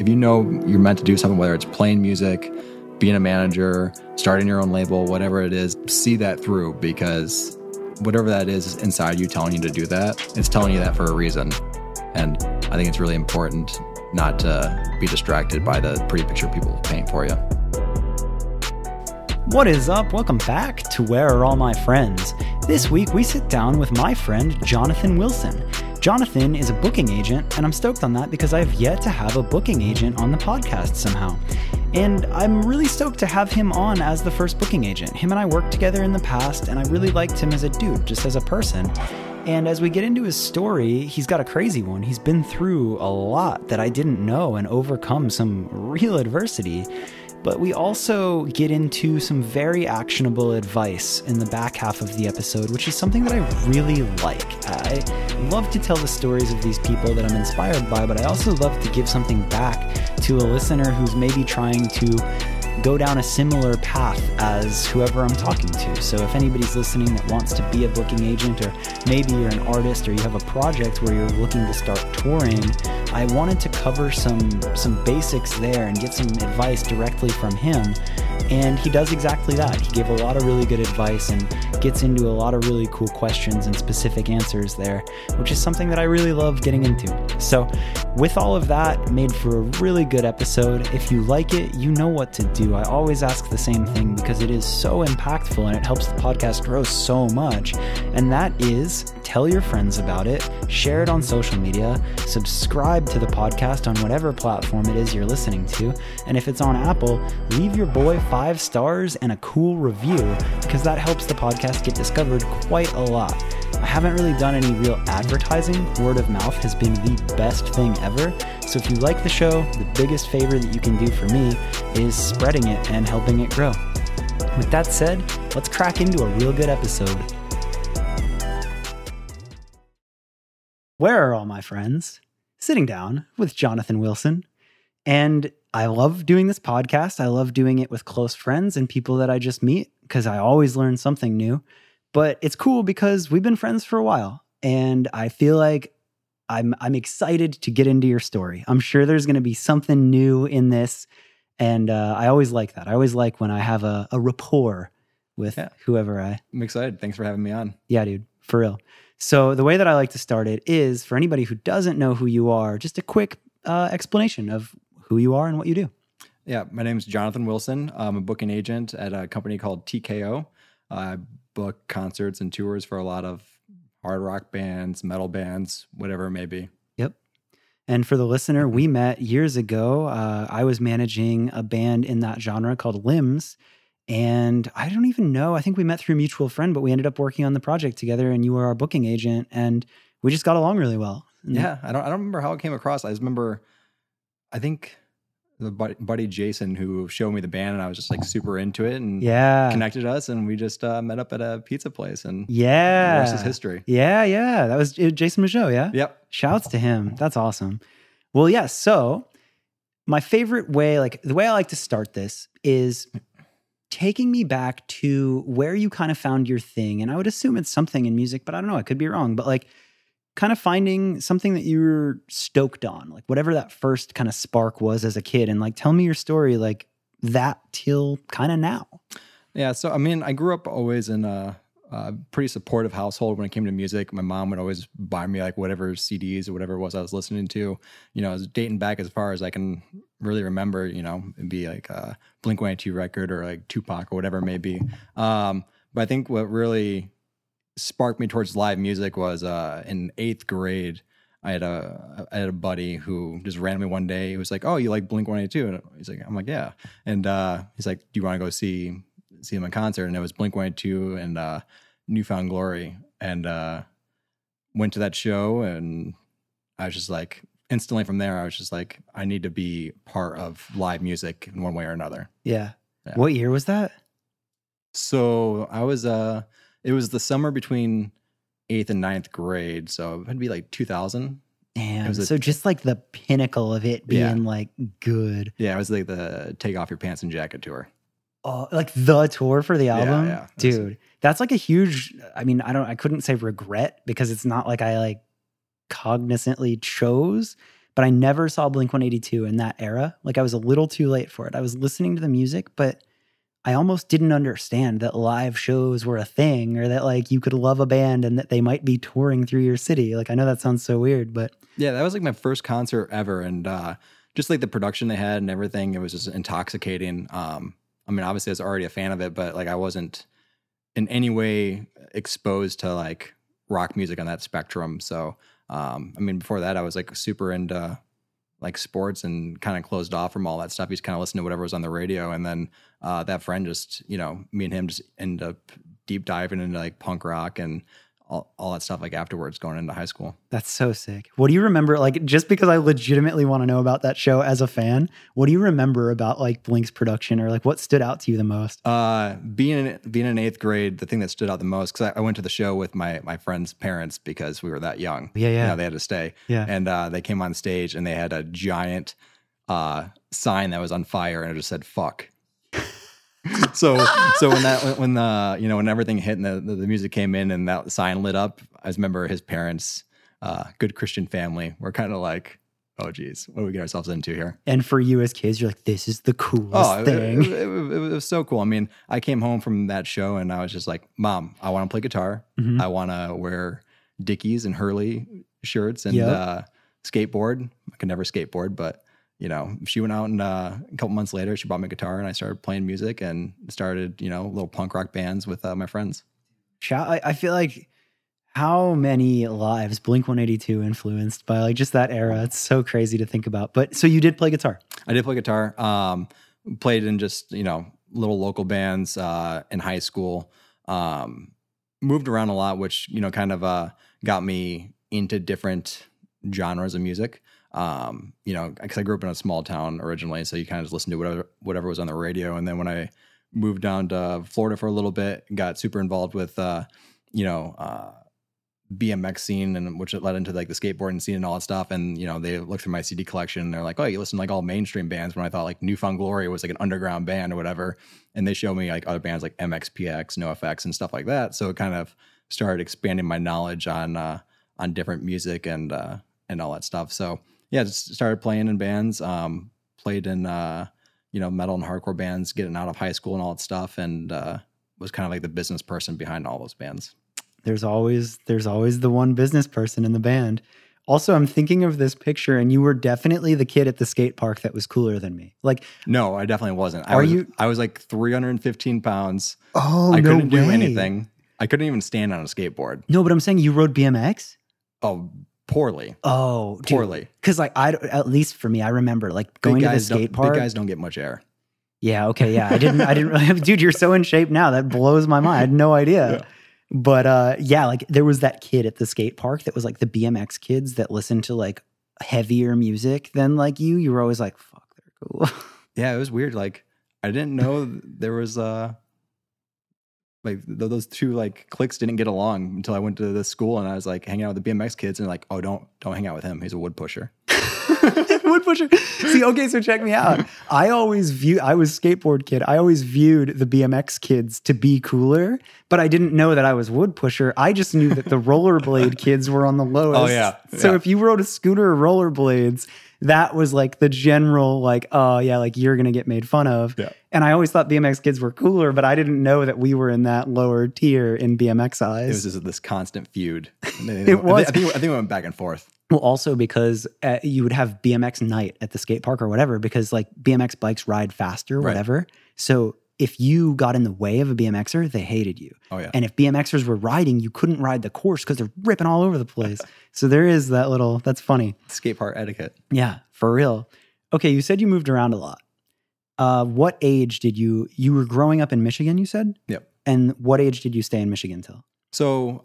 If you know you're meant to do something, whether it's playing music, being a manager, starting your own label, whatever it is, see that through, because whatever that is inside you telling you to do that, it's telling you that for a reason. And I think it's really important not to be distracted by the pretty picture people paint for you. What is up? Welcome back to Where Are All My Friends? This week, we sit down with my friend, Jonathan Wilson. Jonathan is a booking agent, and I'm stoked on that because I have yet to have a booking agent on the podcast somehow. And I'm really stoked to have him on as the first booking agent. Him and I worked together in the past, and I really liked him as a dude, just as a person. And as we get into his story, he's got a crazy one. He's been through a lot that I didn't know and overcome some real adversity. But we also get into some very actionable advice in the back half of the episode, which is something that I really like. I love to tell the stories of these people that I'm inspired by, but I also love to give something back to a listener who's maybe trying to go down a similar path as whoever I'm talking to. So if anybody's listening that wants to be a booking agent, or maybe you're an artist or you have a project where you're looking to start touring, I wanted to cover some basics there and get some advice directly from him. And he does exactly that. He gave a lot of really good advice and gets into a lot of really cool questions and specific answers there, which is something that I really love getting into. So with all of that, made for a really good episode. If you like it, you know what to do. I always ask the same thing because it is so impactful and it helps the podcast grow so much. And that is tell your friends about it, share it on social media, subscribe to the podcast on whatever platform it is you're listening to. And if it's on Apple, leave your boy 5 stars and a cool review, because that helps the podcast get discovered quite a lot. I haven't really done any real advertising. Word of mouth has been the best thing ever. So if you like the show, the biggest favor that you can do for me is spreading it and helping it grow. With that said, let's crack into a real good episode. Where are all my friends? Sitting down with Jonathan Wilson. And I love doing this podcast. I love doing it with close friends and people that I just meet because I always learn something new. But it's cool because we've been friends for a while and I feel like I'm excited to get into your story. I'm sure there's going to be something new in this. And I always like that. I always like when I have a rapport with whoever I'm excited. Thanks for having me on. Yeah, dude, for real. So the way that I like to start it is, for anybody who doesn't know who you are, just a quick explanation of who you are and what you do. Yeah, my name is Jonathan Wilson. I'm a booking agent at a company called TKO. I book concerts and tours for a lot of hard rock bands, metal bands, whatever it may be. Yep. And for the listener, we met years ago. I was managing a band in that genre called Limbs. And I don't even know, I think we met through a mutual friend, but we ended up working on the project together and you were our booking agent and we just got along really well. And yeah. I don't remember how it came across. I just remember, I think the buddy Jason who showed me the band and I was just like super into it and connected us and we just met up at a pizza place and the rest is history. Yeah. Yeah. That was Jason Mageau. Yeah. Yep. Shouts to him. That's awesome. Well, yeah. So my favorite way, like the way I like to start this is taking me back to where you kind of found your thing. And I would assume it's something in music, but I don't know, I could be wrong, but like kind of finding something that you were stoked on, like whatever that first kind of spark was as a kid. And like, tell me your story, like that till kind of now. Yeah. So, I mean, I grew up always in a pretty supportive household when it came to music. My mom would always buy me like whatever CDs or whatever it was I was listening to, you know, I was dating back as far as I can really remember, you know, it'd be like a Blink-182 record or like Tupac or whatever it may be. But I think what really sparked me towards live music was in 8th grade, I had a buddy who just randomly one day, he was like, oh, you like Blink-182? And he's like, I'm like, yeah. And he's like, do you want to go see him in concert? And it was Blink-182 and Newfound Glory, and went to that show, and I was just like, instantly from there I was just like, I need to be part of live music in one way or another. Yeah. What year was that? So I was it was the summer between 8th and 9th grade, so it'd be like 2000. Damn, so just like the pinnacle of it being like good. Yeah, it was like the Take Off Your Pants and Jacket tour. Oh, like the tour for the album? Yeah. Dude, that's like a huge, I mean, I couldn't say regret because it's not like I like cognizantly chose, But I never saw Blink-182 in that era. Like, I was a little too late for it. I was listening to the music, but I almost didn't understand that live shows were a thing, or that, like, you could love a band and that they might be touring through your city. Like, I know that sounds so weird, but... Yeah, that was, like, my first concert ever, and just, like, the production they had and everything, it was just intoxicating. I mean, obviously, I was already a fan of it, but, like, I wasn't in any way exposed to, like, rock music on that spectrum, so... I mean, before that, I was like super into like sports and kind of closed off from all that stuff. He's kind of listened to whatever was on the radio. And then that friend just, you know, me and him just end up deep diving into like punk rock and all that stuff like afterwards going into high school. That's so sick. What do you remember? Like, just because I legitimately want to know about that show as a fan, what do you remember about like Blink's production, or like what stood out to you the most? Being in eighth grade, the thing that stood out the most, because I went to the show with my friend's parents because we were that young. Yeah. You know, they had to stay. Yeah. And they came on stage and they had a giant sign that was on fire and it just said, fuck. So when everything hit and the music came in and that sign lit up, I just remember his parents, good Christian family, were kind of like, oh geez, what do we get ourselves into here? And for you as kids, you're like, this is the coolest thing. It was so cool. I mean, I came home from that show and I was just like, Mom, I want to play guitar. Mm-hmm. I want to wear Dickies and Hurley shirts and skateboard. I could never skateboard, but you know, she went out and a couple months later, she bought me a guitar and I started playing music and started, you know, little punk rock bands with my friends. I feel like how many lives Blink-182 influenced by like just that era. It's so crazy to think about. But so you did play guitar. I did play guitar. Played in just, you know, little local bands in high school. Moved around a lot, which, you know, kind of got me into different genres of music. You know, because I grew up in a small town originally, so you kind of just listened to whatever was on the radio. And then when I moved down to Florida for a little bit, got super involved with, BMX scene, and which it led into like the skateboarding scene and all that stuff. And, you know, they looked through my CD collection and they're like, oh, you listen to like all mainstream bands, when I thought like Newfound Glory was like an underground band or whatever. And they show me like other bands like MXPX, NoFX and stuff like that. So it kind of started expanding my knowledge on different music and all that stuff. So, yeah, just started playing in bands, played in, metal and hardcore bands, getting out of high school and all that stuff, and was kind of like the business person behind all those bands. There's always the one business person in the band. Also, I'm thinking of this picture, and you were definitely the kid at the skate park that was cooler than me. Like, no, I definitely wasn't. I was like 315 pounds. Oh, I couldn't do anything. I couldn't even stand on a skateboard. No, but I'm saying you rode BMX? Oh, poorly. Oh, dude. Poorly. Because like at least for me, I remember like going to the skate park. Big guys don't get much air. Yeah. Okay. Yeah. I didn't really have, dude, you're so in shape now. That blows my mind. I had no idea. Yeah. But like there was that kid at the skate park that was like the BMX kids that listened to like heavier music than like you. You were always like, fuck, they're cool. Yeah. It was weird. Like I didn't know there was like those two like cliques didn't get along until I went to this school and I was like hanging out with the BMX kids and like, oh, don't hang out with him. He's a wood pusher. Wood pusher. See, okay, so check me out. I was skateboard kid. I always viewed the BMX kids to be cooler, but I didn't know that I was wood pusher. I just knew that the rollerblade kids were on the lowest. Oh yeah. So if you rode a scooter or rollerblades, that was like the general, like, oh yeah, like you're going to get made fun of. Yeah. And I always thought BMX kids were cooler, but I didn't know that we were in that lower tier in BMX eyes. It was just this constant feud. It was. I think we went back and forth. Well, also because you would have BMX night at the skate park or whatever, because like BMX bikes ride faster, whatever. Right. So if you got in the way of a BMXer, they hated you. Oh yeah. And if BMXers were riding, you couldn't ride the course because they're ripping all over the place. So there is that little, that's funny. Skate park etiquette. Yeah, for real. Okay, you said you moved around a lot. What age did you were growing up in Michigan, you said? Yep. And what age did you stay in Michigan till? So,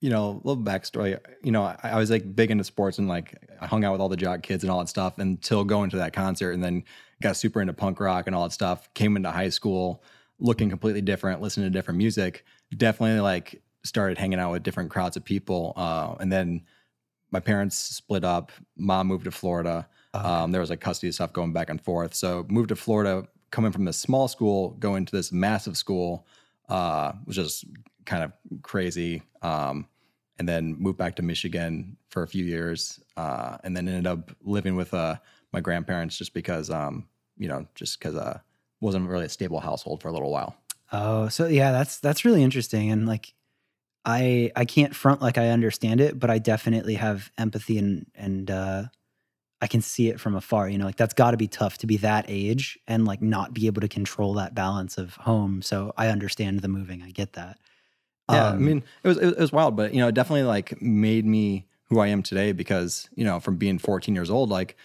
you know, a little backstory, you know, I was like big into sports and like I hung out with all the jock kids and all that stuff until going to that concert, and then got super into punk rock and all that stuff. Came into high school looking completely different, listening to different music, definitely like started hanging out with different crowds of people. And then my parents split up. Mom moved to Florida. There was like custody stuff going back and forth. So moved to Florida, coming from this small school, going to this massive school, was just kind of crazy. and then moved back to Michigan for a few years, and then ended up living with my grandparents just because, wasn't really a stable household for a little while. Oh, so yeah, that's really interesting. And like, I can't front like I understand it, but I definitely have empathy and I can see it from afar, you know, like that's got to be tough to be that age and like not be able to control that balance of home. So I understand the moving. I get that. Yeah. I mean, it was wild, but you know, it definitely like made me who I am today because, you know, from being 14 years old, like,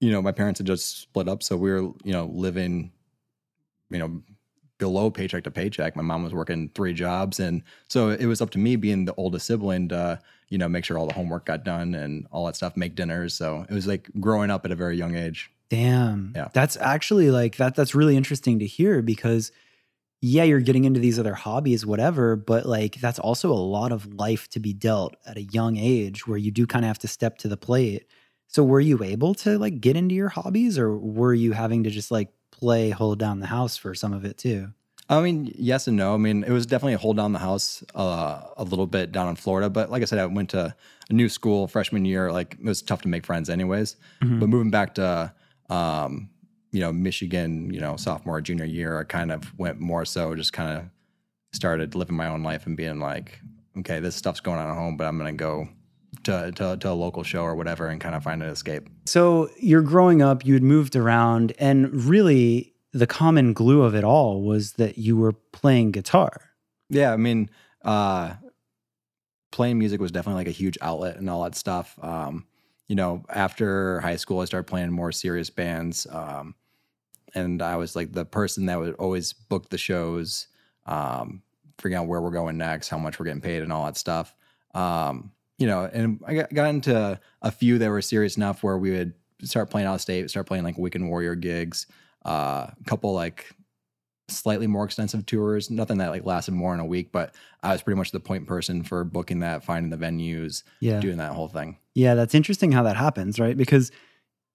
you know, my parents had just split up. So we were, you know, living, you know, below paycheck to paycheck. My mom was working 3 jobs. And so it was up to me being the oldest sibling to, you know, make sure all the homework got done and all that stuff, make dinners. So it was like growing up at a very young age. Damn. Yeah. That's actually like that's really interesting to hear because yeah, you're getting into these other hobbies, whatever, but like that's also a lot of life to be dealt at a young age where you do kind of have to step to the plate. So were you able to like get into your hobbies or were you having to just like play hold down the house for some of it too? I mean, yes and no. I mean, it was definitely a hold down the house a little bit down in Florida. But like I said, I went to a new school freshman year. Like it was tough to make friends anyways. Mm-hmm. But moving back to, Michigan, you know, sophomore, junior year, I kind of went more so just kind of started living my own life and being like, okay, this stuff's going on at home, but I'm going to go to a local show or whatever and kind of find an escape. So you're growing up, you had moved around and really the common glue of it all was that you were playing guitar. Yeah, I mean, playing music was definitely like a huge outlet and all that stuff. After high school, I started playing more serious bands. And I was like the person that would always book the shows, figuring out where we're going next, how much we're getting paid and all that stuff. And I got into a few that were serious enough where we would start playing out of state, start playing like Weekend Warrior gigs. A couple like slightly more extensive tours, nothing that like lasted more than a week, but I was pretty much the point person for booking that, finding the venues, doing that whole thing. Yeah, that's interesting how that happens, right? Because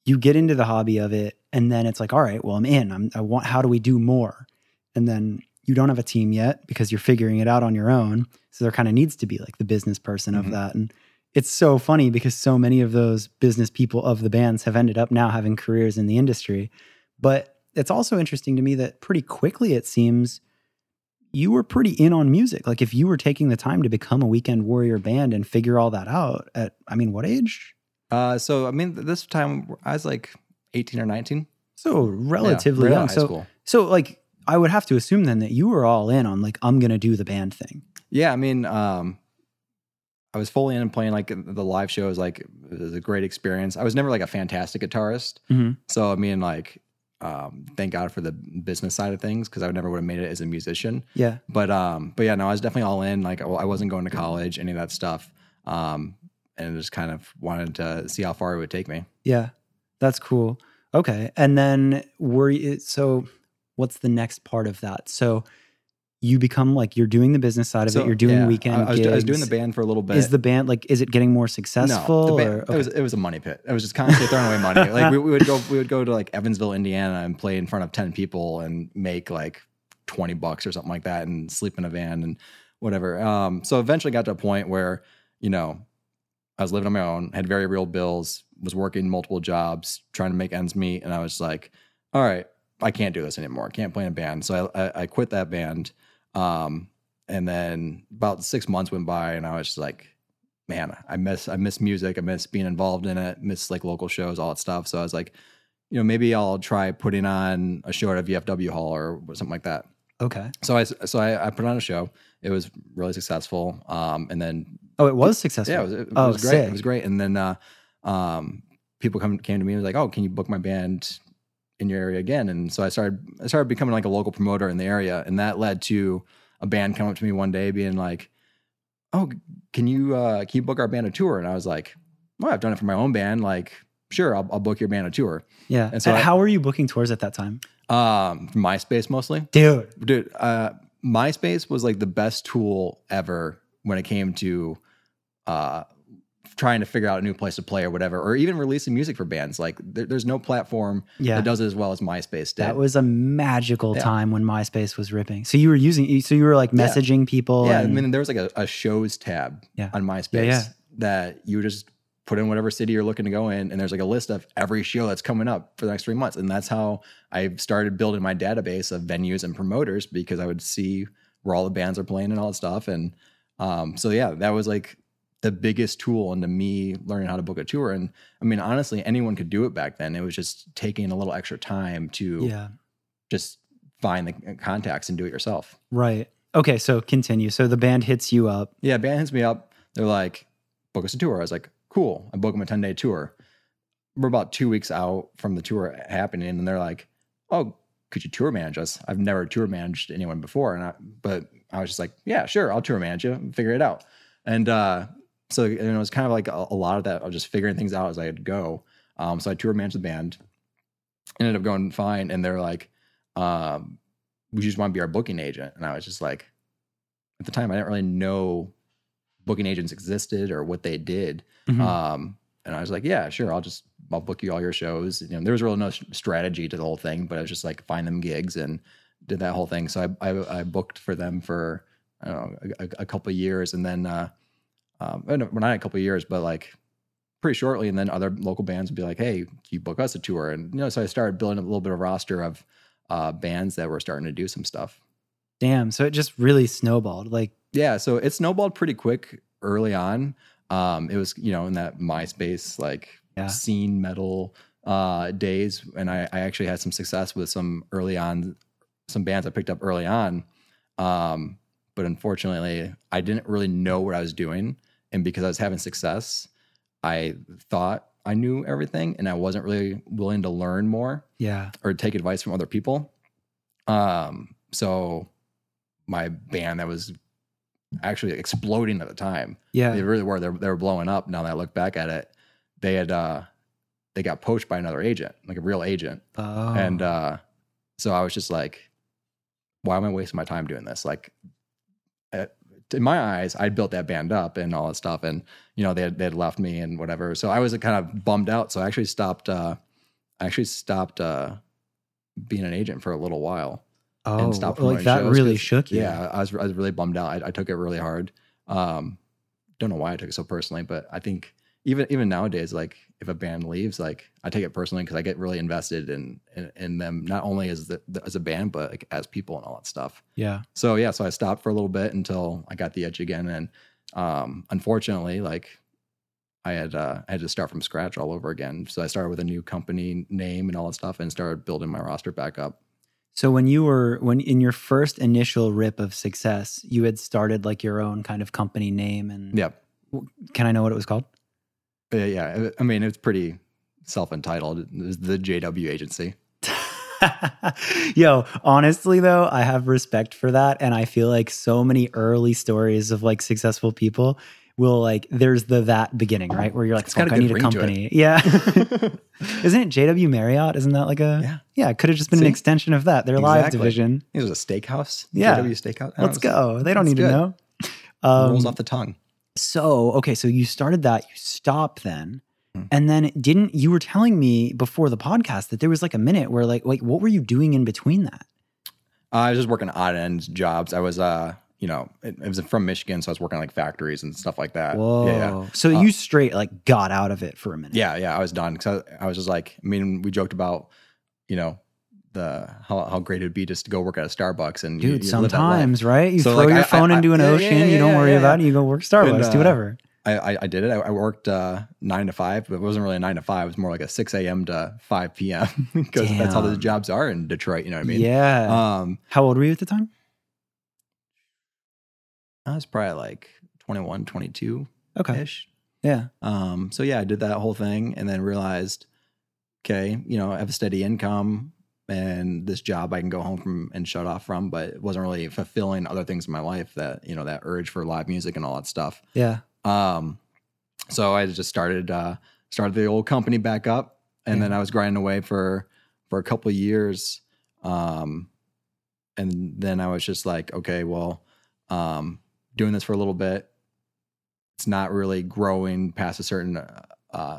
you get into the hobby of it and then it's like, all right, well, I'm in. How do we do more? And then you don't have a team yet because you're figuring it out on your own. So there kind of needs to be like the business person of that. And it's so funny because so many of those business people of the bands have ended up now having careers in the industry. But it's also interesting to me that pretty quickly, it seems, you were pretty in on music. Like if you were taking the time to become a Weekend Warrior band and figure all that out at, what age? This time I was like 18 or 19. So relatively young. High school. So like, I would have to assume then that you were all in on like, I'm going to do the band thing. Yeah. I was fully in and playing like the live shows. Like it was a great experience. I was never like a fantastic guitarist. Mm-hmm. So thank God for the business side of things because I never would have made it as a musician. Yeah. But I was definitely all in. Like I wasn't going to college, any of that stuff. And just kind of wanted to see how far it would take me. Yeah, that's cool. Okay. And then what's the next part of that? So you become like, you're doing the business side of it. You're doing weekend gigs. I was doing the band for a little bit. Is the band like, is it getting more successful? No, it was a money pit. I was just constantly throwing away money. Like we would go to like Evansville, Indiana and play in front of 10 people and make like $20 or something like that and sleep in a van and whatever. So eventually got to a point where, you know, I was living on my own, had very real bills, was working multiple jobs, trying to make ends meet. And I was like, all right, I can't do this anymore. I can't play in a band. So I quit that band. And then about 6 months went by and I was just like, man, I miss music. I miss being involved in it. Miss like local shows, all that stuff. So I was like, you know, maybe I'll try putting on a show at a VFW hall or something like that. Okay. So I put on a show. It was really successful. It was successful. Yeah. It was great. Sick. It was great. And then, people came to me and was like, oh, can you book my band in your area again? And so I started becoming like a local promoter in the area. And that led to a band coming up to me one day being like, oh, can you book our band a tour? And I was like, well, I've done it for my own band. Like, sure, I'll book your band a tour. Yeah. And so how were you booking tours at that time? MySpace mostly. Dude. MySpace was like the best tool ever when it came to trying to figure out a new place to play or whatever, or even releasing music for bands. Like there's no platform that does it as well as MySpace did. That was a magical time when MySpace was ripping. So you were like messaging people. Yeah. And I mean, there was like a shows tab on MySpace that you would just put in whatever city you're looking to go in. And there's like a list of every show that's coming up for the next 3 months. And that's how I started building my database of venues and promoters, because I would see where all the bands are playing and all that stuff. And so that was like the biggest tool into me learning how to book a tour. And I mean, honestly, anyone could do it back then. It was just taking a little extra time to just find the contacts and do it yourself. Right. Okay. So continue. So the band hits you up. Yeah. Band hits me up. They're like, book us a tour. I was like, cool. I booked them a 10-day tour. We're about 2 weeks out from the tour happening. And they're like, oh, could you tour manage us? I've never tour managed anyone before. But I was just like, yeah, sure. I'll tour manage you and figure it out. And so it was kind of like a lot of that. I was just figuring things out as I had to go. So I tour managed the band, ended up going fine. And they're like, we just want to be our booking agent. And I was just like, at the time, I didn't really know booking agents existed or what they did. Mm-hmm. And I was like, yeah, sure. I'll book you all your shows. You know, there was really no strategy to the whole thing, but I was just like, find them gigs and did that whole thing. So I booked for them for, I don't know, a couple of years. And then, not a couple of years, but like pretty shortly. And then other local bands would be like, hey, can you book us a tour? And, so I started building a little bit of a roster of bands that were starting to do some stuff. Damn. So it just really snowballed. So it snowballed pretty quick early on. It was, in that MySpace, scene metal days. And I actually had some success with some bands I picked up early on. But unfortunately, I didn't really know what I was doing. And because I was having success, I thought I knew everything, and I wasn't really willing to learn more or take advice from other people. So my band that was actually exploding at the time. Yeah. They really were. They were blowing up. Now that I look back at it, they had they got poached by another agent, like a real agent. Oh. And so I was just like, why am I wasting my time doing this? Like, in my eyes, I built that band up and all that stuff, and they had left me and whatever. So I was kind of bummed out. So I actually stopped. Being an agent for a little while. Oh, and stopped promoting shows. That really shook you. Yeah, I was really bummed out. I took it really hard. Don't know why I took it so personally, but I think even nowadays, like if a band leaves, like I take it personally because I get really invested in them, not only as a band, but like as people and all that stuff. Yeah. So I stopped for a little bit until I got the itch again, and unfortunately, like I had to start from scratch all over again. So I started with a new company name and all that stuff, and started building my roster back up. So when you were, in your first initial rip of success, you had started like your own kind of company name, and can I know what it was called? Yeah. I mean, it's pretty self-entitled. It was the JW Agency. Yo, honestly though, I have respect for that. And I feel like so many early stories of like successful people will like, there's that beginning, right? Where you're like, fuck, I need a company. Yeah. Isn't it JW Marriott? Isn't that like it could have just been an extension of that. Their live division. It was a steakhouse. Yeah. JW Steakhouse. Let's go. They don't need to know. Rolls off the tongue. So, okay, so you started that, you stopped then, and then you were telling me before the podcast that there was like a minute where like what were you doing in between that? I was just working odd-end jobs. I was, it was from Michigan, so I was working like factories and stuff like that. Whoa. Yeah. So you straight like got out of it for a minute. Yeah, I was done. Because I was just like, I mean, we joked about, how great it'd be just to go work at a Starbucks and you sometimes live, right? You so throw like, your phone into an ocean, you don't worry about it, you go work Starbucks, and, do whatever. I did it. I worked 9 to 5, but it wasn't really a 9 to 5. It was more like a 6 a.m. to 5 p.m. because that's how those jobs are in Detroit. You know what I mean? Yeah. How old were you at the time? I was probably like 21, 22 ish. Yeah. I did that whole thing and then realized, okay, I have a steady income. And this job I can go home from and shut off from, but it wasn't really fulfilling other things in my life that, that urge for live music and all that stuff. Yeah. So I just started the old company back up, and then I was grinding away for a couple of years. And then I was just like, okay, well, doing this for a little bit, it's not really growing past a certain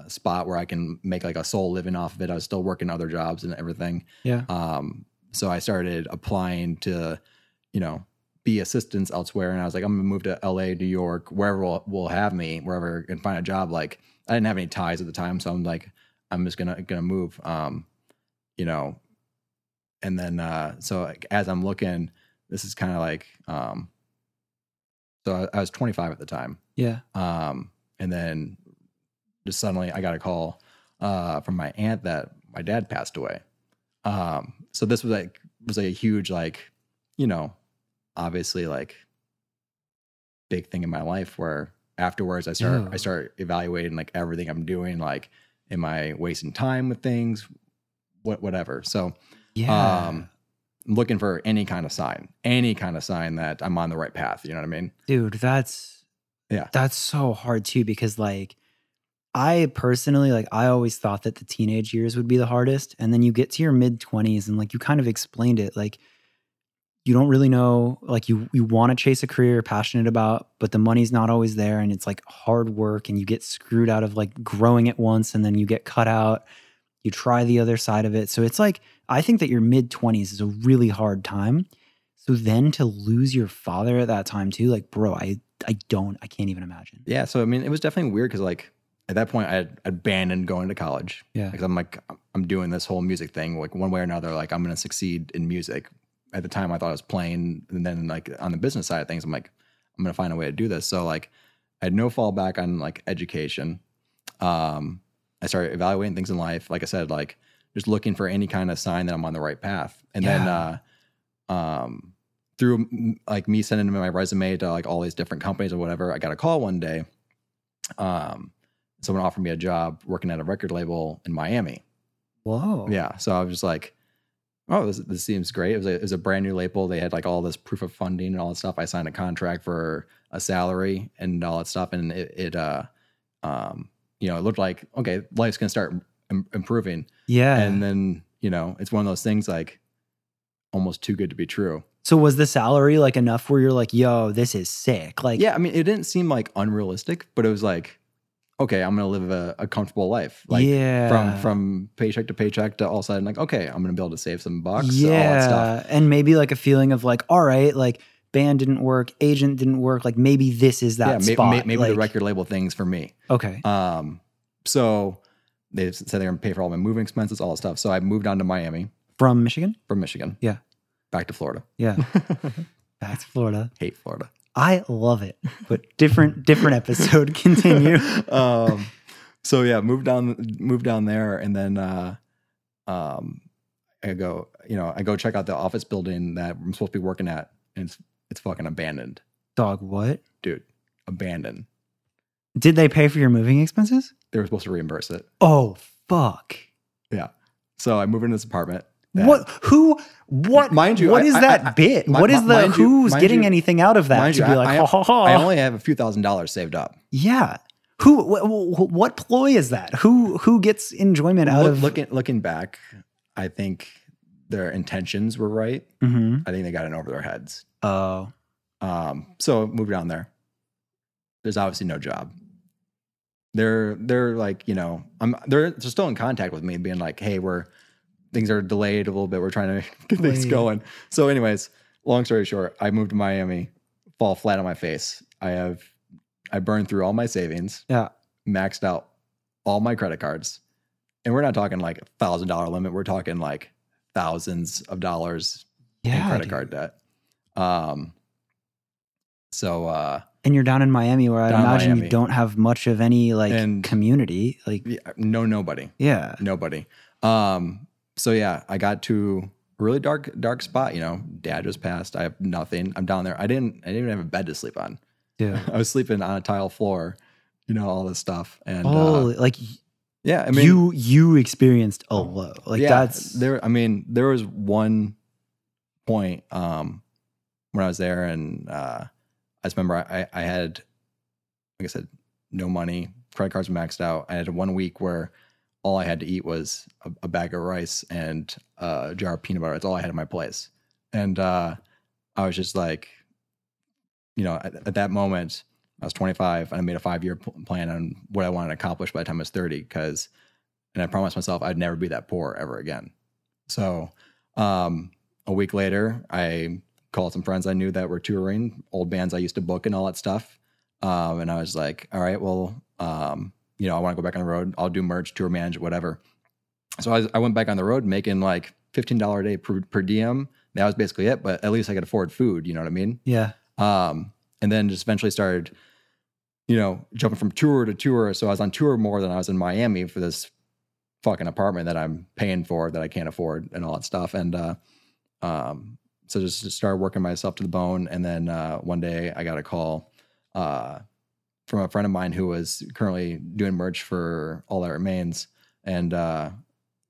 spot where I can make like a sole living off of it. I was still working other jobs and everything. Yeah. So I started applying to, you know, be assistants elsewhere. And I was like, I'm going to move to LA, New York, wherever will have me, wherever I can find a job. Like I didn't have any ties at the time. So I'm like, I'm just going to move, you know, and then, so like, as I'm looking, this is kind of like, so I was 25 at the time. Yeah. And then just suddenly I got a call, from my aunt that my dad passed away. So this was like a huge, like, you know, obviously like big thing in my life where afterwards I start evaluating like everything I'm doing. Like, am I wasting time with things? Whatever. So, yeah. I'm looking for any kind of sign that I'm on the right path. You know what I mean? Dude, that's so hard too, because like I personally, like I always thought that the teenage years would be the hardest. And then you get to your mid 20s and like, you kind of explained it. Like you don't really know, like you want to chase a career you're passionate about, but the money's not always there. And it's like hard work and you get screwed out of like growing it once and then you get cut out. You try the other side of it. So it's like, I think that your mid 20s is a really hard time. So then to lose your father at that time too, like, bro, I can't even imagine. Yeah. So, I mean, it was definitely weird because like at that point I had abandoned going to college. Yeah. Because I'm like, I'm doing this whole music thing. Like one way or another, like I'm going to succeed in music. At the time I thought I was playing. And then like on the business side of things, I'm like, I'm going to find a way to do this. So like I had no fallback on like education. I started evaluating things in life. Like I said, like just looking for any kind of sign that I'm on the right path. And then through like me sending my resume to like all these different companies or whatever, I got a call one day. Someone offered me a job working at a record label in Miami. Whoa. Yeah. So I was just like, oh, this seems great. It was a brand new label. They had like all this proof of funding and all that stuff. I signed a contract for a salary and all that stuff. And it looked like, okay, life's going to start improving. Yeah. And then, you know, it's one of those things like almost too good to be true. So was the salary like enough where you're like, yo, this is sick? Like, yeah, I mean, it didn't seem like unrealistic, but it was like, okay, I'm going to live a comfortable life. Like from paycheck to paycheck to all of a sudden like, okay, I'm going to be able to save some bucks. Yeah. All that stuff. And maybe like a feeling of like, all right, like band didn't work, agent didn't work. Like maybe this is that spot. Maybe like, the record label thing's for me. Okay. So they said they were going to pay for all my moving expenses, all that stuff. So I moved on to Miami. From Michigan? From Michigan. Yeah. Back to Florida. Yeah. Back to Florida. Hate Florida. I love it, but different episode. Continue. So yeah, moved down there. And then, I go check out the office building that I'm supposed to be working at. And it's fucking abandoned. Dog, what? Dude, abandoned. Did they pay for your moving expenses? They were supposed to reimburse it. Oh, fuck. Yeah. So I moved into this apartment. What? Who? What? Mind you, what is that bit? What is the who's getting anything out of that? To be like, ha ha ha. I only have a few $1,000s saved up. Yeah. Who? What ploy is that? Who gets enjoyment out of? Looking back, I think their intentions were right. Mm-hmm. I think they got in over their heads. Oh. So moved down there. There's obviously no job. They're like, you know, they're still in contact with me, being like, hey, things are delayed a little bit. We're trying to get things going. So anyways, long story short, I moved to Miami, fall flat on my face. I burned through all my savings. Yeah. Maxed out all my credit cards. And we're not talking like $1,000 limit. We're talking like thousands of dollars in credit card debt. And you're down in Miami where I imagine you don't have much of any like community. Like nobody. Yeah. Nobody. So yeah, I got to a really dark spot. You know, dad just passed. I have nothing. I'm down there. I didn't even have a bed to sleep on. Yeah. I was sleeping on a tile floor, you know, all this stuff. And yeah, I mean, you experienced a low. Like yeah, that's there. I mean, there was one point, when I was there and, I just remember I had, like I said, no money, credit cards were maxed out. I had 1 week where all I had to eat was a bag of rice and a jar of peanut butter. That's all I had in my place. And I was just like, you know, at that moment, I was 25 and I made a 5-year plan on what I wanted to accomplish by the time I was 30 and I promised myself I'd never be that poor ever again. So a week later, I called some friends I knew that were touring, old bands I used to book and all that stuff. And I was like, all right, well, you know, I want to go back on the road. I'll do merch, tour manage, whatever. So I went back on the road making like $15 a day per diem. That was basically it, but at least I could afford food. You know what I mean? Yeah. And then just eventually started, you know, jumping from tour to tour. So I was on tour more than I was in Miami for this fucking apartment that I'm paying for that I can't afford and all that stuff. And so just started working myself to the bone. And then one day I got a call from a friend of mine who was currently doing merch for All That Remains. And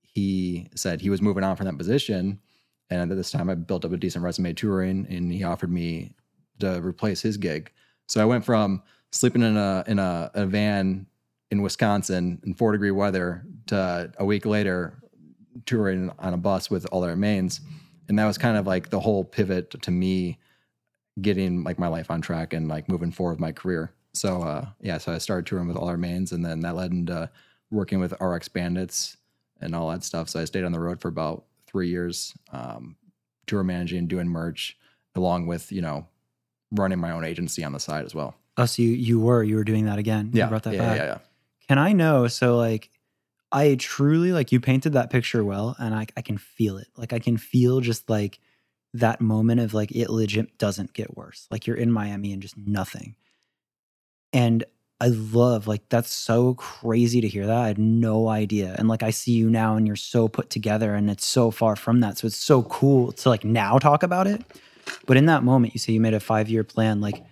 he said he was moving on from that position. And at this time I built up a decent resume touring, and he offered me to replace his gig. So I went from sleeping in a van in Wisconsin in 4-degree weather to a week later touring on a bus with All That Remains. And that was kind of like the whole pivot to me getting like my life on track and like moving forward with my career. So so I started touring with All That Remains, and then that led into working with RX Bandits and all that stuff. So I stayed on the road for about 3 years, tour managing, doing merch, along with, you know, running my own agency on the side as well. Oh, so you were doing that again. Yeah. You brought that back. Yeah. Can I know? So like, I truly, like, you painted that picture well, and I can feel it. Like I can feel just like that moment of like, it legit doesn't get worse. Like you're in Miami and just nothing. And I love, like, that's so crazy to hear that. I had no idea. And like, I see you now and you're so put together and it's so far from that. So it's so cool to like now talk about it. But in that moment, you say you made a 5-year plan. Like,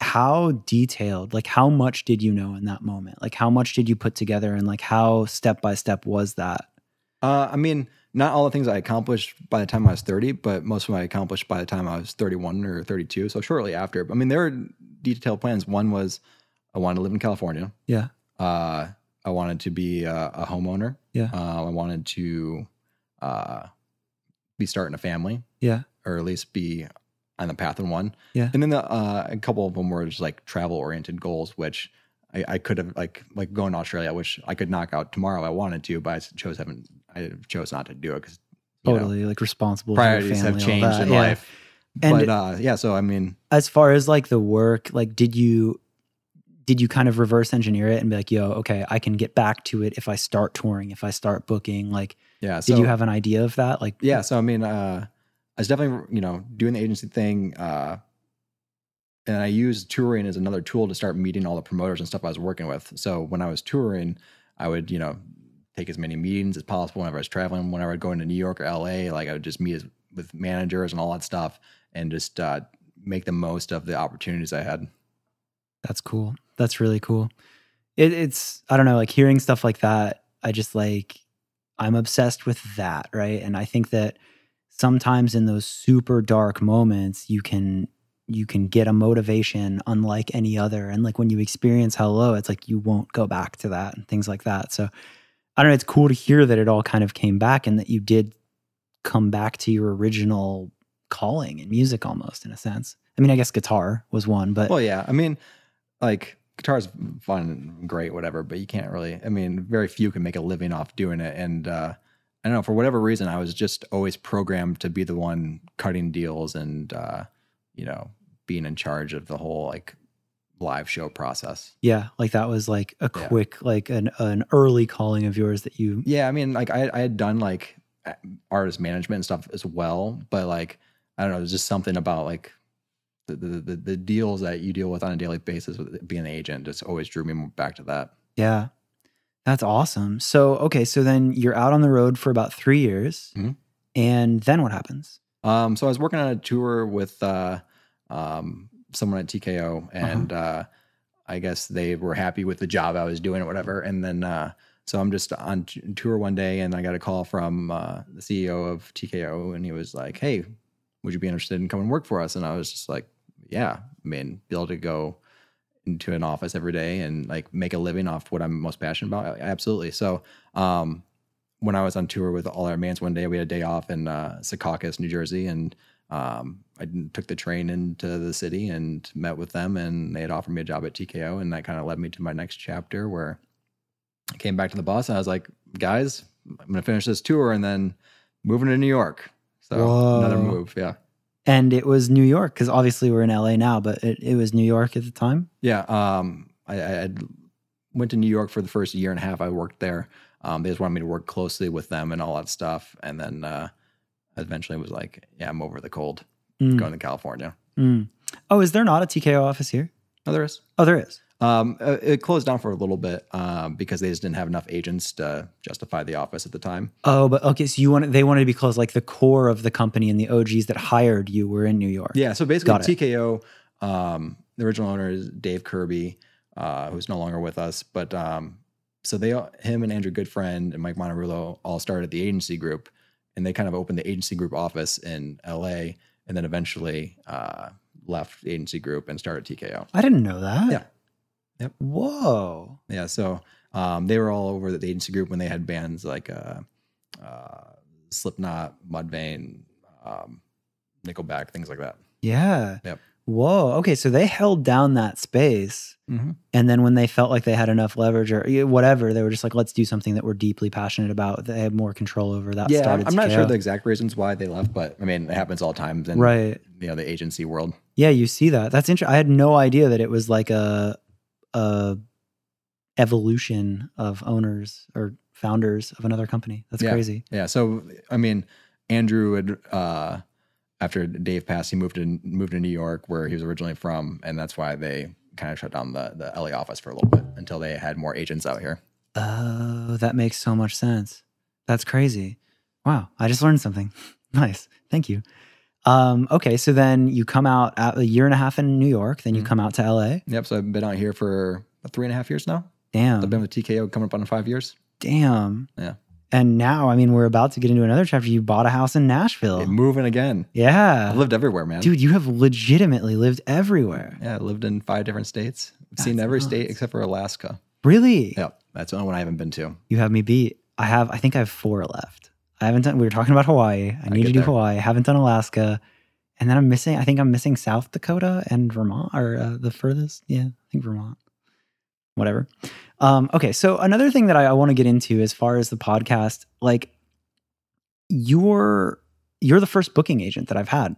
how detailed, like, how much did you know in that moment? Like, how much did you put together, and like, how step by step was that? I mean, not all the things I accomplished by the time I was 30, but most of them I accomplished by the time I was 31 or 32. So shortly after. I mean, there were detailed plans. One was I wanted to live in California. Yeah. I wanted to be a homeowner. Yeah. I wanted to be starting a family. Yeah. Or at least be on the path of one. Yeah. And then a couple of them were just like travel oriented goals, which I could have like going to Australia, which I could knock out tomorrow. I wanted to, but I chose not to do it because totally know, like responsible priorities family, have changed in life. And but so I mean, as far as like the work, like did you kind of reverse engineer it and be like, yo, okay, I can get back to it if I start touring, if I start booking, like, yeah. So, did you have an idea of that? Like, yeah. So I mean, I was definitely, you know, doing the agency thing. And I used touring as another tool to start meeting all the promoters and stuff I was working with. So when I was touring, I would, you know, take as many meetings as possible whenever I was traveling. Whenever I'd go into New York or LA, like I would just meet with managers and all that stuff and just make the most of the opportunities I had. That's cool. That's really cool. It's, I don't know, like hearing stuff like that, I just like, I'm obsessed with that, right? And I think that sometimes in those super dark moments, you can get a motivation unlike any other. And like when you experience how low, it's like you won't go back to that and things like that. So I don't know, it's cool to hear that it all kind of came back and that you did come back to your original calling in music almost in a sense. I mean, I guess guitar was one, but... Well, yeah. I mean, like, guitar's fun and great, whatever, but you can't really... I mean, very few can make a living off doing it. And I don't know, for whatever reason, I was just always programmed to be the one cutting deals and, you know, being in charge of the whole, like, live show process. Yeah, like, that was, like, a quick, like, an early calling of yours that you... Yeah, I mean, like, I had done, like, artist management and stuff as well, but, like, I don't know, it was just something about, like... The deals that you deal with on a daily basis with being an agent just always drew me back to that. Yeah. That's awesome. So, okay. So then you're out on the road for about 3 years. Mm-hmm. And then what happens? So I was working on a tour with someone at TKO and I guess they were happy with the job I was doing or whatever. And then, so I'm just on tour one day and I got a call from the CEO of TKO and he was like, hey, would you be interested in coming work for us? And I was just like, yeah, I mean, be able to go into an office every day and like make a living off what I'm most passionate about. Absolutely. So, when I was on tour with All Our Mans one day, we had a day off in, Secaucus, New Jersey. And, I took the train into the city and met with them, and they had offered me a job at TKO, and that kind of led me to my next chapter, where I came back to the boss and I was like, guys, I'm going to finish this tour and then moving to New York. So another move. Yeah. And it was New York, because obviously we're in LA now, but it was New York at the time. Yeah. I went to New York for the first year and a half I worked there. They just wanted me to work closely with them and all that stuff. And then eventually was like, yeah, I'm over the cold. Going to California. Oh, is there not a TKO office here? Oh, there is. Oh, there is. It closed down for a little bit because they just didn't have enough agents to justify the office at the time. Oh, but okay. So they wanted to be closed, like the core of the company and the OGs that hired you were in New York. Yeah. So basically TKO, the original owner is Dave Kirby, who's no longer with us. But so him and Andrew Goodfriend and Mike Monarulo all started the agency group, and they kind of opened the agency group office in LA, and then eventually left the agency group and started TKO. I didn't know that. Yeah. Yep. Whoa. Yeah. So they were all over the agency group when they had bands like Slipknot, Mudvayne, Nickelback, things like that. Yeah. Yep. Whoa. Okay. So they held down that space. Mm-hmm. And then when they felt like they had enough leverage or whatever, they were just like, let's do something that we're deeply passionate about. They had more control over that. Yeah. I'm not sure the exact reasons why they left, but I mean, it happens all times in the agency world. Yeah. You see that. That's interesting. I had no idea that it was like a evolution of owners or founders of another company. That's crazy. Yeah. So, I mean, Andrew had, after Dave passed, he moved to New York, where he was originally from. And that's why they kind of shut down the LA office for a little bit until they had more agents out here. Oh, that makes so much sense. That's crazy. Wow. I just learned something. Nice. Thank you. Okay. So then you come out at a year and a half in New York, then you come out to LA. Yep. So I've been out here for about 3.5 years now. Damn. So I've been with TKO coming up on 5 years. Damn. Yeah. And now, I mean, we're about to get into another chapter. You bought a house in Nashville. Moving again. Yeah. I've lived everywhere, man. Dude, you have legitimately lived everywhere. Yeah. I lived in 5 different states. I've seen every state except for Alaska. Really? Yeah. That's the only one I haven't been to. You have me beat. I think I have 4 left. I haven't done, we were talking about Hawaii. I need to do there. Hawaii. I haven't done Alaska. And then I'm missing South Dakota and Vermont, or the furthest. Yeah. I think Vermont. Whatever. Okay. So another thing that I want to get into as far as the podcast, like you're the first booking agent that I've had.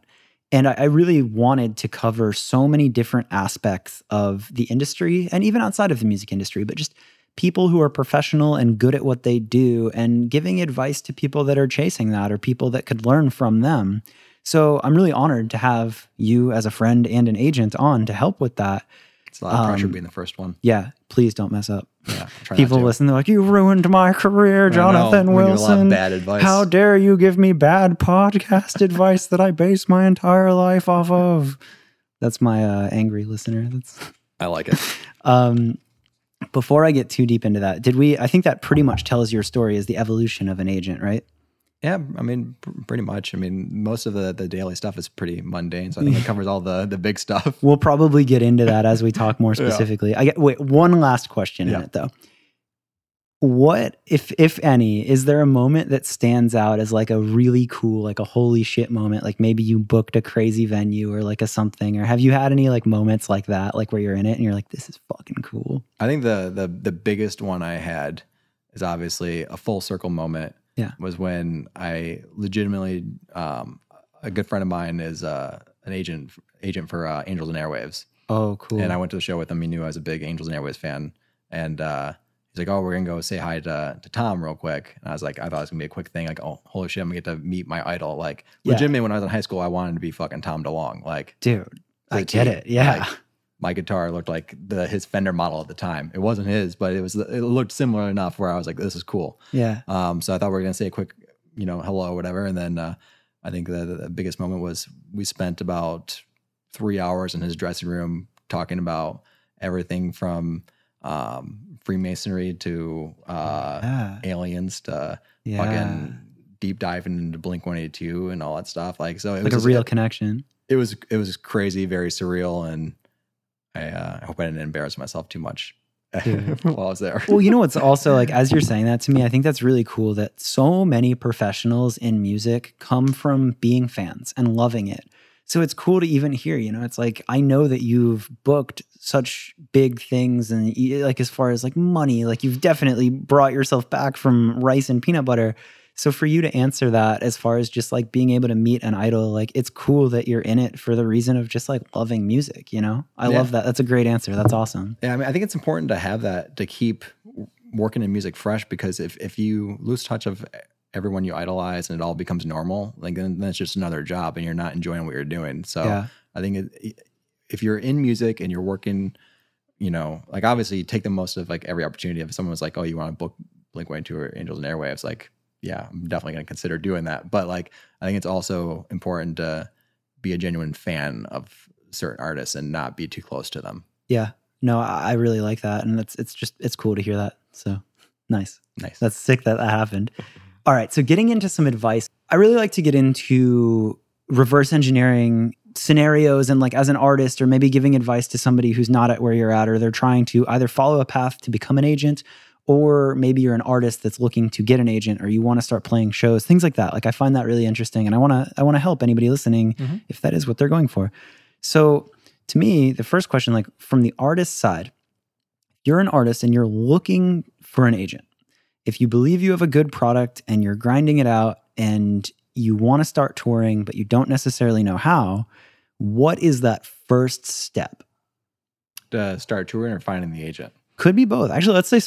And I really wanted to cover so many different aspects of the industry and even outside of the music industry, but just people who are professional and good at what they do and giving advice to people that are chasing that or people that could learn from them. So I'm really honored to have you as a friend and an agent on to help with that. It's a lot of pressure being the first one. Yeah. Please don't mess up. Yeah, people listen, they're like, you ruined my career, Jonathan Wilson. Bad advice. How dare you give me bad podcast advice that I base my entire life off of? That's my angry listener. I like it. Before I get too deep into that, I think that pretty much tells your story is the evolution of an agent, right? Yeah, I mean, pretty much. I mean, most of the daily stuff is pretty mundane, so I think it covers all the big stuff. We'll probably get into that as we talk more specifically. Yeah. Wait, one last question in it, though. What, if any, is there a moment that stands out as like a really cool, like a holy shit moment? Like maybe you booked a crazy venue or like a something, or have you had any like moments like that, like where you're in it and you're like, this is fucking cool? I think the biggest one I had is obviously a full circle moment. Yeah. Was when I legitimately, a good friend of mine is an agent for Angels and Airwaves. Oh, cool. And I went to the show with him. He knew I was a big Angels and Airwaves fan. And he's like, oh, we're going to go say hi to Tom real quick. And I was like, I thought it was going to be a quick thing. Like, oh, holy shit, I'm going to get to meet my idol. Like, legitimately, when I was in high school, I wanted to be fucking Tom DeLonge. Like, dude, I get it. Yeah. Like, my guitar looked like his Fender model at the time. It wasn't his, but it looked similar enough where I was like, this is cool. Yeah. So I thought we were going to say a quick, hello or whatever. And then I think the biggest moment was we spent about 3 hours in his dressing room talking about everything from Freemasonry to aliens to fucking deep diving into Blink-182 and all that stuff. Like, so it was like a real connection. It was crazy, very surreal, and I hope I didn't embarrass myself too much while I was there. Well, you know what's also, like, as you're saying that to me, I think that's really cool that so many professionals in music come from being fans and loving it. So it's cool to even hear, you know, it's like, I know that you've booked such big things and, like, as far as like money, like, you've definitely brought yourself back from rice and peanut butter. So for you to answer that, as far as just like being able to meet an idol, like, it's cool that you're in it for the reason of just like loving music, you know? I love that. That's a great answer. That's awesome. Yeah, I mean, I think it's important to have that, to keep working in music fresh, because if you lose touch of everyone you idolize and it all becomes normal, like, then that's just another job and you're not enjoying what you're doing. So yeah. I think if you're in music and you're working, you know, like, obviously you take the most of like every opportunity. If someone was like, oh, you want to book Blink-182 or Angels and Airwaves, like, yeah, I'm definitely going to consider doing that. But like, I think it's also important to be a genuine fan of certain artists and not be too close to them. Yeah, no, I really like that. And it's cool to hear that. So nice. That's sick that happened. All right. So getting into some advice, I really like to get into reverse engineering scenarios and, like, as an artist, or maybe giving advice to somebody who's not at where you're at, or they're trying to either follow a path to become an agent, or maybe you're an artist that's looking to get an agent, or you want to start playing shows, things like that. Like, I find that really interesting, and I want to help anybody listening if that is what they're going for. So to me, the first question, like, from the artist side, you're an artist and you're looking for an agent. If you believe you have a good product and you're grinding it out and you want to start touring, but you don't necessarily know how, what is that first step? To start touring or finding the agent? Could be both. Actually, let's say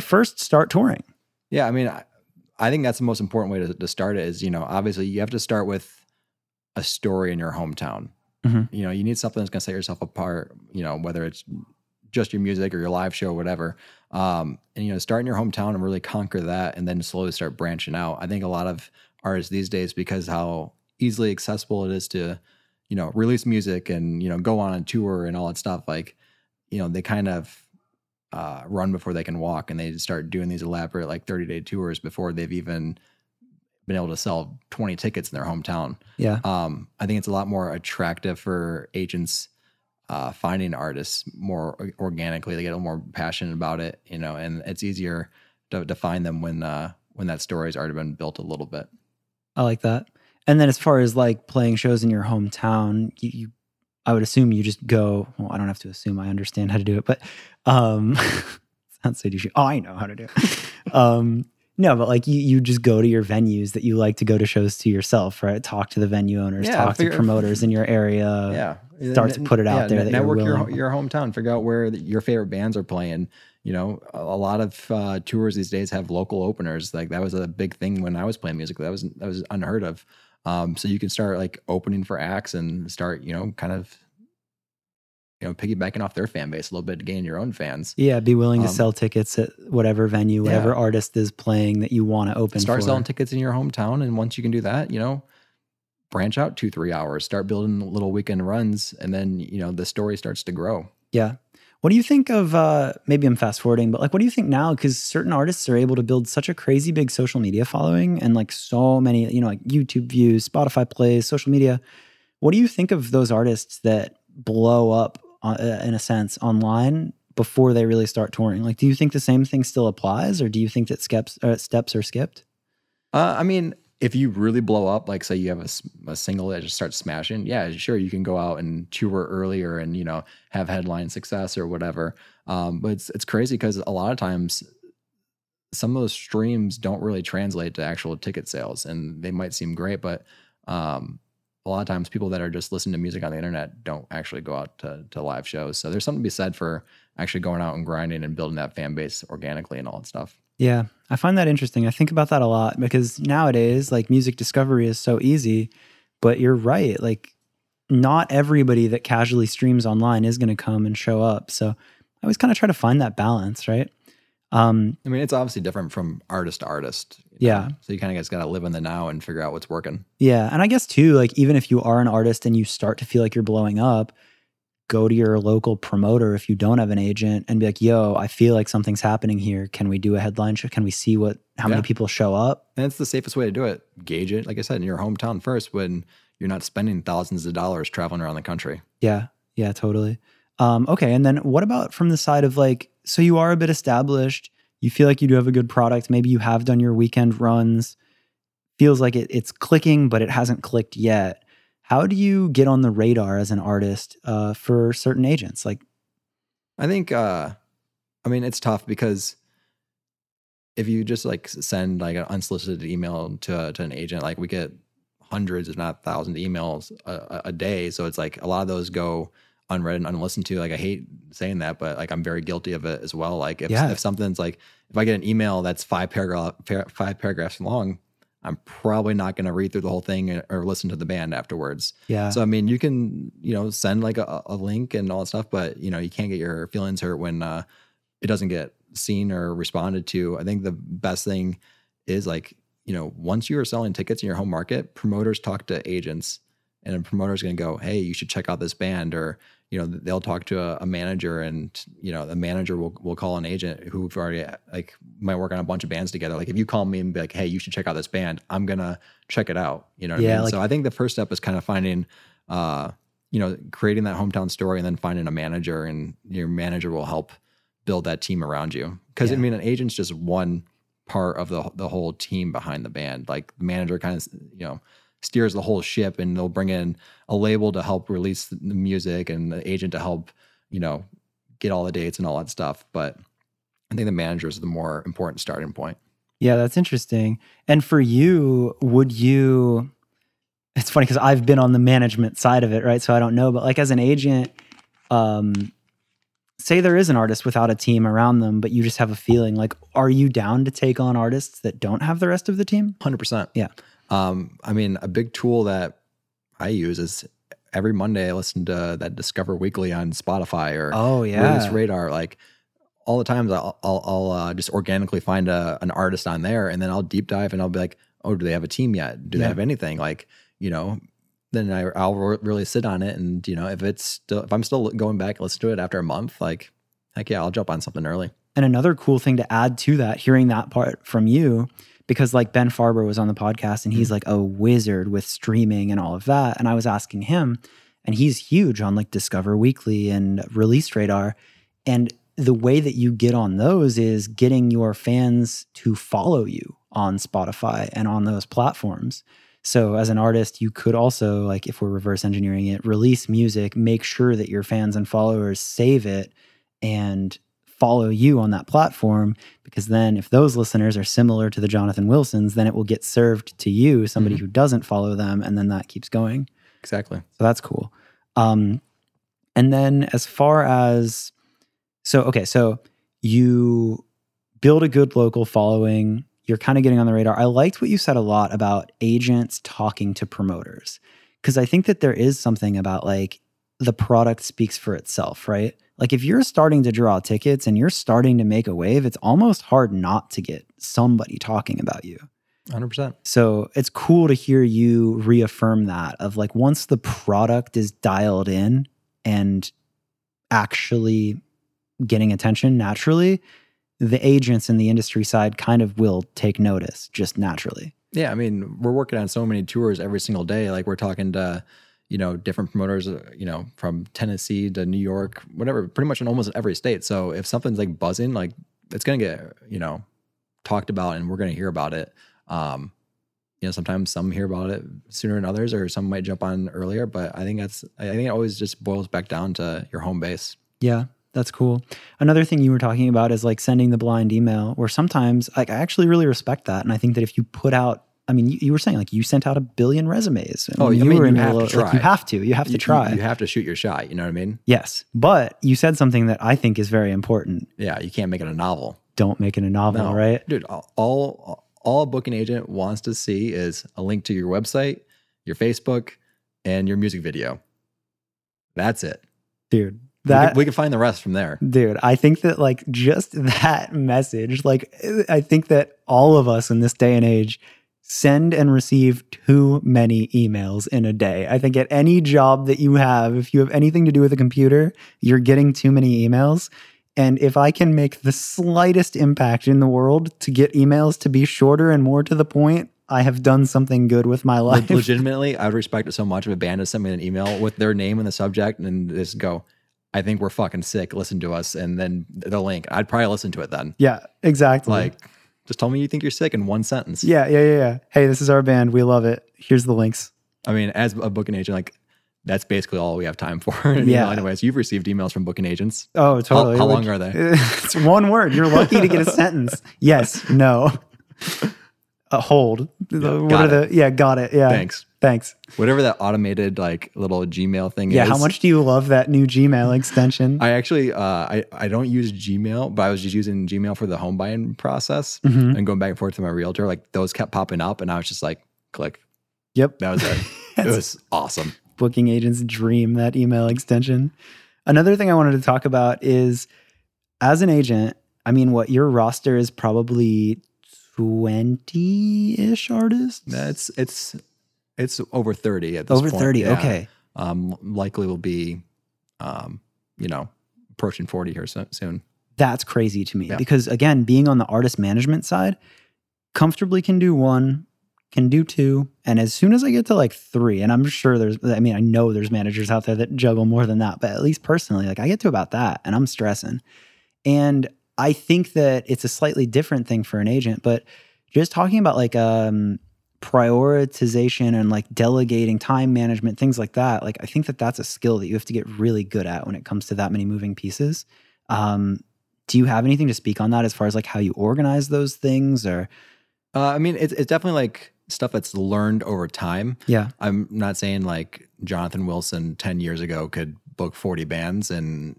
first start touring. Yeah, I mean, I think that's the most important way to start it is, you know, obviously you have to start with a story in your hometown. Mm-hmm. You know, you need something that's going to set yourself apart, you know, whether it's just your music or your live show or whatever. And, you know, start in your hometown and really conquer that and then slowly start branching out. I think a lot of artists these days, because how easily accessible it is to, you know, release music and, you know, go on a tour and all that stuff, like, you know, they kind of run before they can walk, and they start doing these elaborate like 30-day tours before they've even been able to sell 20 tickets in their hometown. Yeah. I think it's a lot more attractive for agents finding artists more organically. They get a little more passionate about it, you know, and it's easier to find them when that story's already been built a little bit. I like that. And then as far as like playing shows in your hometown, you I would assume you just go, well, I don't have to assume, I understand how to do it, but sounds so douchey. Oh, I know how to do it. No, but like you just go to your venues that you like to go to shows to yourself, right? Talk to the venue owners, talk to promoters in your area. Yeah. Start to put it out there. That network your hometown, figure out where your favorite bands are playing. You know, a lot of tours these days have local openers. Like, that was a big thing when I was playing music. That was unheard of. So you can start like opening for acts and start, you know, kind of, you know, piggybacking off their fan base a little bit to gain your own fans. Yeah. Be willing to sell tickets at whatever venue, whatever artist is playing that you want to open. Start selling tickets in your hometown. And once you can do that, you know, branch out 2-3 hours, start building little weekend runs. And then, you know, the story starts to grow. Yeah. What do you think of, maybe I'm fast forwarding, but like, what do you think now? Because certain artists are able to build such a crazy big social media following and like so many, you know, like YouTube views, Spotify plays, social media. What do you think of those artists that blow up in a sense online before they really start touring? Like, do you think the same thing still applies, or do you think that steps are skipped? I mean, if you really blow up, like say you have a single that just starts smashing, yeah, sure, you can go out and tour earlier and, you know, have headline success or whatever. But it's crazy because a lot of times some of those streams don't really translate to actual ticket sales, and they might seem great, but a lot of times people that are just listening to music on the internet don't actually go out to live shows. So there's something to be said for actually going out and grinding and building that fan base organically and all that stuff. Yeah, I find that interesting. I think about that a lot because nowadays, like, music discovery is so easy, but you're right. Like, not everybody that casually streams online is going to come and show up. So I always kind of try to find that balance, right? I mean, it's obviously different from artist to artist. Yeah. Know? So you kind of just got to live in the now and figure out what's working. Yeah. And I guess too, like, even if you are an artist and you start to feel like you're blowing up, go to your local promoter if you don't have an agent and be like, yo, I feel like something's happening here. Can we do a headline show? Can we see how many people show up? And it's the safest way to do it. Gauge it, like I said, in your hometown first when you're not spending thousands of dollars traveling around the country. Yeah, totally. Okay. And then what about from the side of like, so you are a bit established, you feel like you do have a good product, maybe you have done your weekend runs, feels like it's clicking, but it hasn't clicked yet. How do you get on the radar as an artist for certain agents? Like, I think, I mean, it's tough because if you just like send like an unsolicited email to an agent, like we get hundreds, if not thousands, of emails a day. So it's like a lot of those go unread and unlistened to. Like I hate saying that, but like I'm very guilty of it as well. Like if something's like, if I get an email that's five paragraphs long, I'm probably not going to read through the whole thing or listen to the band afterwards. Yeah. So I mean, you can send like a link and all that stuff, but you can't get your feelings hurt when it doesn't get seen or responded to. I think the best thing is like, once you are selling tickets in your home market, promoters talk to agents, and a promoter's going to go, hey, you should check out this band, or they'll talk to a manager, and the manager will call an agent who've already like might work on a bunch of bands together. Like if you call me and be like, hey, you should check out this band, I'm gonna check it out. I mean? Like, so I think the first step is kind of finding creating that hometown story, and then finding a manager, and your manager will help build that team around you. Because I mean, an agent's just one part of the whole team behind the band. Like the manager kind of steers the whole ship, and they'll bring in a label to help release the music, and the agent to help, get all the dates and all that stuff. But I think the manager is the more important starting point. Yeah, that's interesting. And for you, it's funny because I've been on the management side of it, right? So I don't know, but like as an agent, say there is an artist without a team around them, but you just have a feeling, like, are you down to take on artists that don't have the rest of the team? 100%. Yeah. I mean, a big tool that I use is every Monday I listen to that Discover Weekly on Spotify or Release Radar. Like all the times I'll just organically find an artist on there, and then I'll deep dive and I'll be like, oh, do they have a team yet? Do they have anything? Like, then I'll really sit on it. And, if it's still, if I'm still going back and listen to it after a month, like, heck yeah, I'll jump on something early. And another cool thing to add to that, hearing that part from you, because like Ben Farber was on the podcast and he's like a wizard with streaming and all of that. And I was asking him, and he's huge on like Discover Weekly and Release Radar. And the way that you get on those is getting your fans to follow you on Spotify and on those platforms. So as an artist, you could also, like if we're reverse engineering it, release music, make sure that your fans and followers save it and follow you on that platform, because then if those listeners are similar to the Jonathan Wilsons, then it will get served to you, somebody who doesn't follow them, and then that keeps going. Exactly. So that's cool. And then as far as, so you build a good local following, you're kind of getting on the radar. I liked what you said a lot about agents talking to promoters, because I think that there is something about like the product speaks for itself, right? Like if you're starting to draw tickets and you're starting to make a wave, it's almost hard not to get somebody talking about you. 100%. So it's cool to hear you reaffirm that, of like once the product is dialed in and actually getting attention naturally, the agents in the industry side kind of will take notice just naturally. Yeah, I mean, we're working on so many tours every single day. Like we're talking to different promoters, from Tennessee to New York, whatever, pretty much in almost every state. So if something's like buzzing, like it's going to get, talked about, and we're going to hear about it. Sometimes some hear about it sooner than others, or some might jump on earlier, but I think it always just boils back down to your home base. Yeah, that's cool. Another thing you were talking about is like sending the blind email, where sometimes like I actually really respect that. And I think that if you put out, I mean, you were saying like you sent out 1 billion resumes. And you have to try. You have to shoot your shot. You know what I mean? Yes. But you said something that I think is very important. Yeah. You can't make it a novel. Don't make it a novel, no. Right? Dude, all a booking agent wants to see is a link to your website, your Facebook, and your music video. That's it. Dude. We can find the rest from there. Dude, I think that like just that message, like I think that all of us in this day and age send and receive too many emails in a day. I think at any job that you have, if you have anything to do with a computer, you're getting too many emails. And if I can make the slightest impact in the world to get emails to be shorter and more to the point, I have done something good with my life. Legitimately, I would respect it so much if a band has sent me an email with their name and the subject and just go, I think we're fucking sick. Listen to us. And then the link, I'd probably listen to it then. Yeah, exactly. Like, just tell me you think you're sick in one sentence. Yeah. Hey, this is our band. We love it. Here's the links. I mean, as a booking agent, like, that's basically all we have time for. And, yeah. You know, anyways, you've received emails from booking agents. Oh, totally. How long are they? It's one word. You're lucky to get a sentence. Yes. No. Hold. Got it. Yeah. Thanks. Whatever that automated like little Gmail thing is. Yeah, how much do you love that new Gmail extension? I actually, I don't use Gmail, but I was just using Gmail for the home buying process and going back and forth to my realtor. Like those kept popping up and I was just like, click. Yep. That was it. It was awesome. Booking agents dream, that email extension. Another thing I wanted to talk about is as an agent, I mean, what your roster is probably 20-ish artists? It's over 30 at this point. Over 30, yeah. Okay. Likely will be, approaching 40 here soon. That's crazy to me because, again, being on the artist management side, comfortably can do one, can do two, and as soon as I get to like three, and I'm sure I know there's managers out there that juggle more than that, but at least personally, like I get to about that and I'm stressing. And I think that it's a slightly different thing for an agent, but just talking about like prioritization and like delegating, time management, things like that, like I think that that's a skill that you have to get really good at when it comes to that many moving pieces. Do you have anything to speak on that as far as like how you organize those things or? It's definitely like stuff that's learned over time. Yeah. I'm not saying like Jonathan Wilson 10 years ago could book 40 bands and,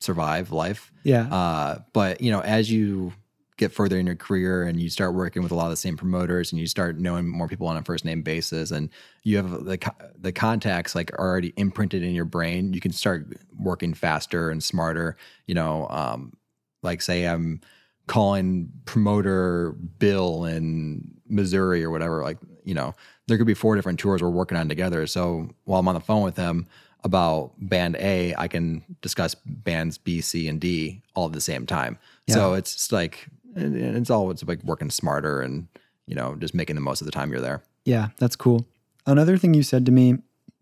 survive life. Yeah. But, as you get further in your career and you start working with a lot of the same promoters and you start knowing more people on a first name basis and you have the contacts like already imprinted in your brain, you can start working faster and smarter. Like say I'm calling promoter Bill in Missouri or whatever, like, there could be 4 different tours we're working on together. So while I'm on the phone with him about band A, I can discuss bands B, C, and D all at the same time. Yeah. So it's like, it's like working smarter and, just making the most of the time you're there. Yeah, that's cool. Another thing you said to me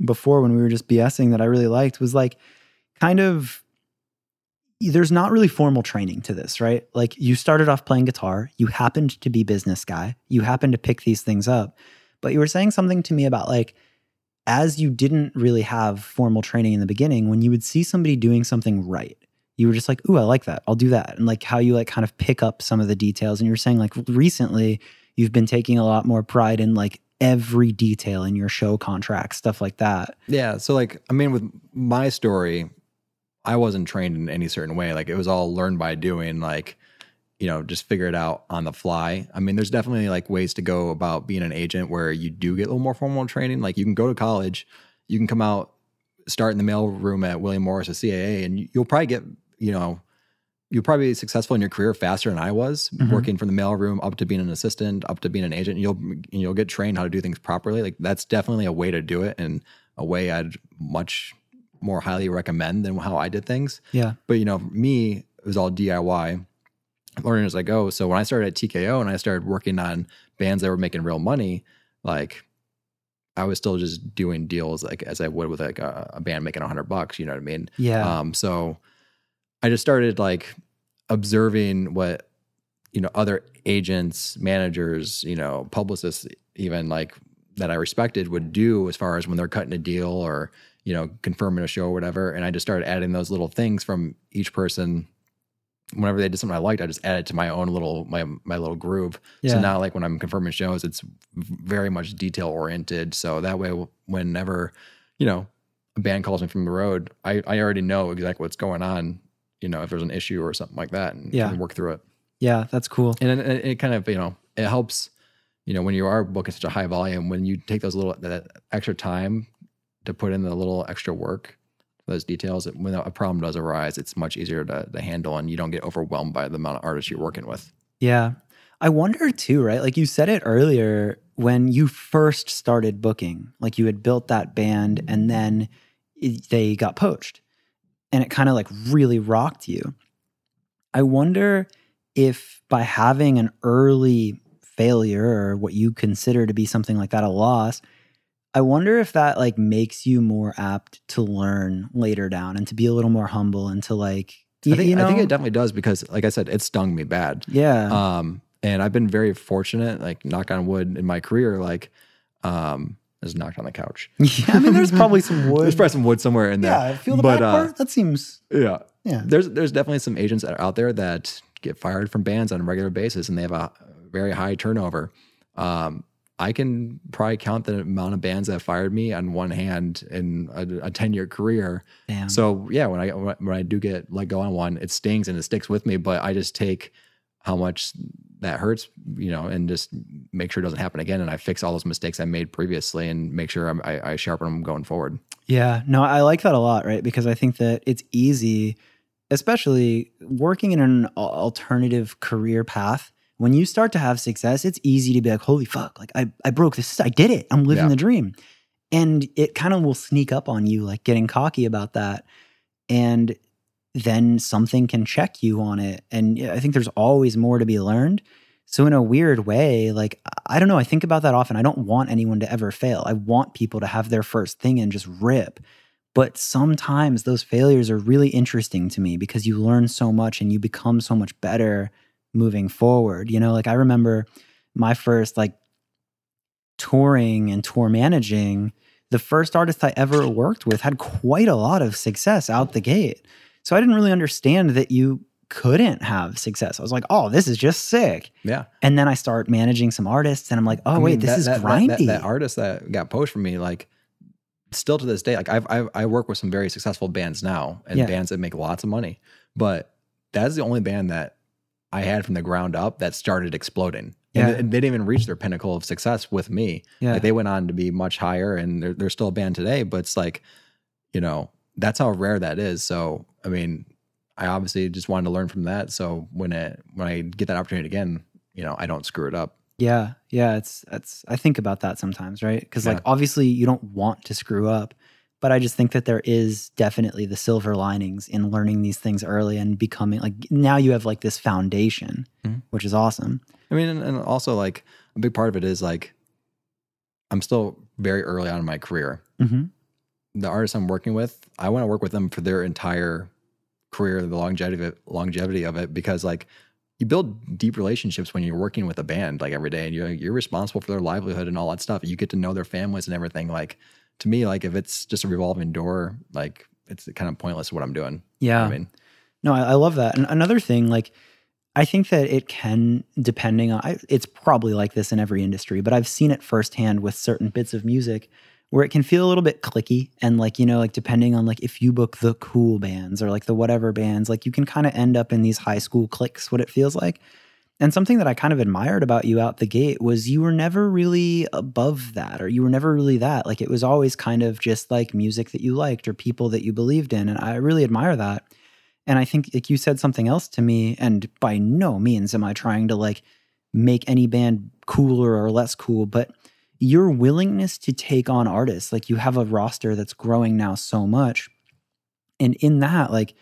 before when we were just BSing that I really liked was like, kind of, there's not really formal training to this, right? Like you started off playing guitar, you happened to be business guy, you happened to pick these things up, but you were saying something to me about like, as you didn't really have formal training in the beginning, when you would see somebody doing something right, you were just like, ooh, I like that, I'll do that. And like how you like kind of pick up some of the details. And you were saying like recently you've been taking a lot more pride in like every detail in your show contracts, stuff like that. Yeah. So like, I mean, with my story, I wasn't trained in any certain way. Like it was all learned by doing, like, just figure it out on the fly. I mean, there's definitely like ways to go about being an agent where you do get a little more formal training. Like you can go to college, you can come out, start in the mail room at William Morris or CAA, and you'll probably get, you'll probably be successful in your career faster than I was, working from the mail room up to being an assistant, up to being an agent. You'll get trained how to do things properly. Like that's definitely a way to do it and a way I'd much more highly recommend than how I did things. Yeah. But for me, it was all DIY, learning as I go. So when I started at TKO and I started working on bands that were making real money, like I was still just doing deals like as I would with like a band making $100, you know what I mean? Yeah. So I just started like observing what, other agents, managers, publicists even like that I respected would do as far as when they're cutting a deal or, confirming a show or whatever. And I just started adding those little things from each person. Whenever they did something I liked, I just added to my own little, my little groove. Yeah. So now like when I'm confirming shows, it's very much detail oriented. So that way, whenever, a band calls me from the road, I already know exactly what's going on, if there's an issue or something like that, and can work through it. Yeah. That's cool. And it kind of, it helps, when you are booking such a high volume, when you take that extra time to put in the little extra work, those details, when a problem does arise, it's much easier to handle and you don't get overwhelmed by the amount of artists you're working with. Yeah. I wonder too, right? Like you said it earlier, when you first started booking, like you had built that band and then they got poached and it kind of like really rocked you. I wonder if by having an early failure or what you consider to be something like that, a loss, I wonder if that like makes you more apt to learn later down and to be a little more humble and to like, I think it definitely does because like I said, it stung me bad. Yeah. And I've been very fortunate, like knock on wood in my career, like, is knocked on the couch. Yeah, I mean, there's probably some wood. There's probably some wood somewhere in there. Yeah, feel the bad part. That seems. Yeah, yeah. There's definitely some agents that are out there that get fired from bands on a regular basis, and they have a very high turnover. I can probably count the amount of bands that fired me on one hand in a 10-year career. Damn. So yeah, when I do get let go on one, it stings and it sticks with me. But I just take how much that hurts, you know, and just make sure it doesn't happen again. And I fix all those mistakes I made previously and make sure I sharpen them going forward. Yeah, no, I like that a lot, right? Because I think that it's easy, especially working in an alternative career path. When you start to have success, it's easy to be like, holy fuck, like I broke this, I did it, I'm living the dream. And it kind of will sneak up on you, like getting cocky about that. And then something can check you on it. And I think there's always more to be learned. So in a weird way, like, I don't know, I think about that often. I don't want anyone to ever fail. I want people to have their first thing and just rip. But sometimes those failures are really interesting to me because you learn so much and you become so much better moving forward. You know, like I remember my first like touring and tour managing, the first artist I ever worked with had quite a lot of success out the gate. So I didn't really understand that you couldn't have success. I was like, oh, this is just sick. Yeah. And then I start managing some artists and I'm like, oh, this is grindy. That artist that got poached from me, like still to this day, like I work with some very successful bands now and bands that make lots of money. But that's the only band that I had from the ground up that started exploding. Yeah. And they didn't even reach their pinnacle of success with me. Yeah. Like they went on to be much higher and they're still a band today, but it's like, you know, that's how rare that is. So, I mean, I obviously just wanted to learn from that. So when I get that opportunity again, you know, I don't screw it up. Yeah. Yeah. I think about that sometimes, right? Because like, obviously you don't want to screw up, but I just think that there is definitely the silver linings in learning these things early and becoming like, now you have like this foundation, which is awesome. I mean, and also like a big part of it is like, I'm still very early on in my career. Mm-hmm. The artists I'm working with, I want to work with them for their entire career, the longevity of it, because like you build deep relationships when you're working with a band like every day, and you're responsible for their livelihood and all that stuff. You get to know their families and everything. Like to me, like if it's just a revolving door, like it's kind of pointless what I'm doing. Yeah, you know what I mean, no, I love that. And another thing, like I think that it can, depending on, it's probably like this in every industry, but I've seen it firsthand with certain bits of music, where it can feel a little bit clicky and like, you know, like depending on like if you book the cool bands or like the whatever bands, like you can kind of end up in these high school cliques, what it feels like. And something that I kind of admired about you out the gate was you were never really above that, or you were never really that. Like it was always kind of just like music that you liked or people that you believed in. And I really admire that. And I think like you said something else to me, and by no means am I trying to like make any band cooler or less cool, but your willingness to take on artists, like you have a roster that's growing now so much. And in that, like,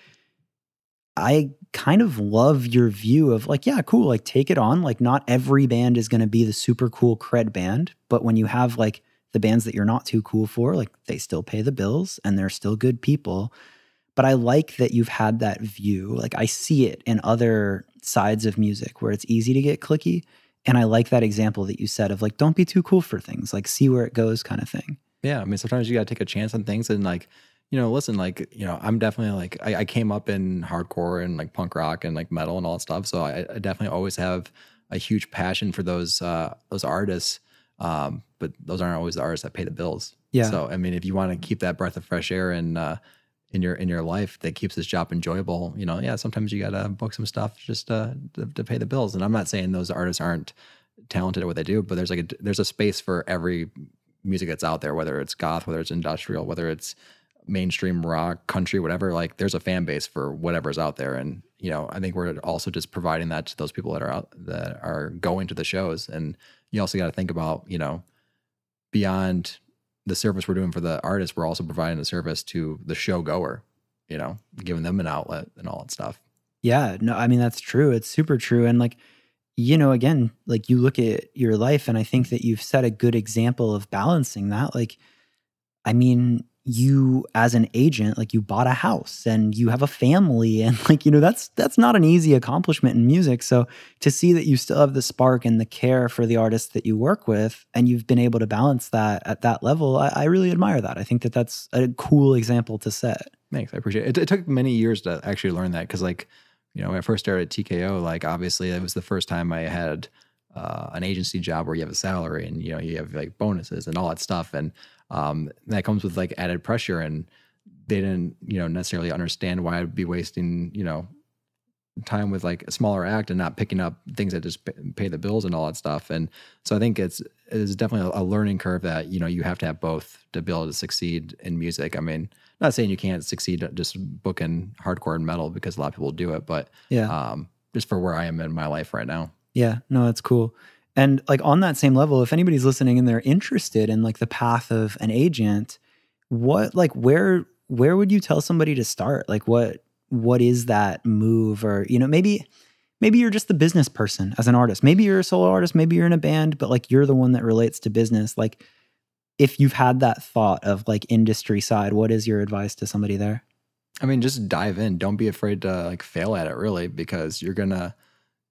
I kind of love your view of like, yeah, cool, like take it on. Like not every band is going to be the super cool cred band, but when you have like the bands that you're not too cool for, like they still pay the bills and they're still good people. But I like that you've had that view. Like I see it in other sides of music where it's easy to get clicky. And I like that example that you said of like, don't be too cool for things, like see where it goes kind of thing. Yeah. I mean, sometimes you got to take a chance on things and like, you know, listen, like, you know, I'm definitely like, I came up in hardcore and like punk rock and like metal and all that stuff. So I definitely always have a huge passion for those artists. But those aren't always the artists that pay the bills. Yeah. So, I mean, if you want to keep that breath of fresh air and, in your life that keeps this job enjoyable, you know, yeah, sometimes you gotta book some stuff just to pay the bills. And I'm not saying those artists aren't talented at what they do, but there's like there's a space for every music that's out there, whether it's goth, whether it's industrial, whether it's mainstream rock, country, whatever. Like there's a fan base for whatever's out there. And you know, I think we're also just providing that to those people that are out, that are going to the shows. And you also got to think about, you know, beyond the service we're doing for the artist, we're also providing a service to the show goer, you know, giving them an outlet and all that stuff. Yeah, no, I mean, that's true. It's super true. And like, you know, again, like you look at your life and I think that you've set a good example of balancing that. Like, I mean, you as an agent, like you bought a house and you have a family and like, you know, that's not an easy accomplishment in music. So to see that you still have the spark and the care for the artists that you work with and you've been able to balance that at that level, I really admire that. I think that that's a cool example to set. Thanks. I appreciate it. It took many years to actually learn that because like, you know, when I first started at TKO, like obviously it was the first time I had an agency job where you have a salary and, you know, you have like bonuses and all that stuff. And that comes with like added pressure, and they didn't, you know, necessarily understand why I'd be wasting, you know, time with like a smaller act and not picking up things that just pay the bills and all that stuff. And so I think it's definitely a learning curve that, you know, you have to have both to be able to succeed in music. I mean, not saying you can't succeed at just booking hardcore and metal because a lot of people do it, but yeah, just for where I am in my life right now. Yeah, no, that's cool. And like on that same level, if anybody's listening and they're interested in like the path of an agent, what, like where would you tell somebody to start? Like what is that move? Or, you know, maybe you're just the business person as an artist. Maybe you're a solo artist, maybe you're in a band, but like you're the one that relates to business. Like if you've had that thought of like industry side, what is your advice to somebody there? I mean, just dive in. Don't be afraid to like fail at it really, because you're going to,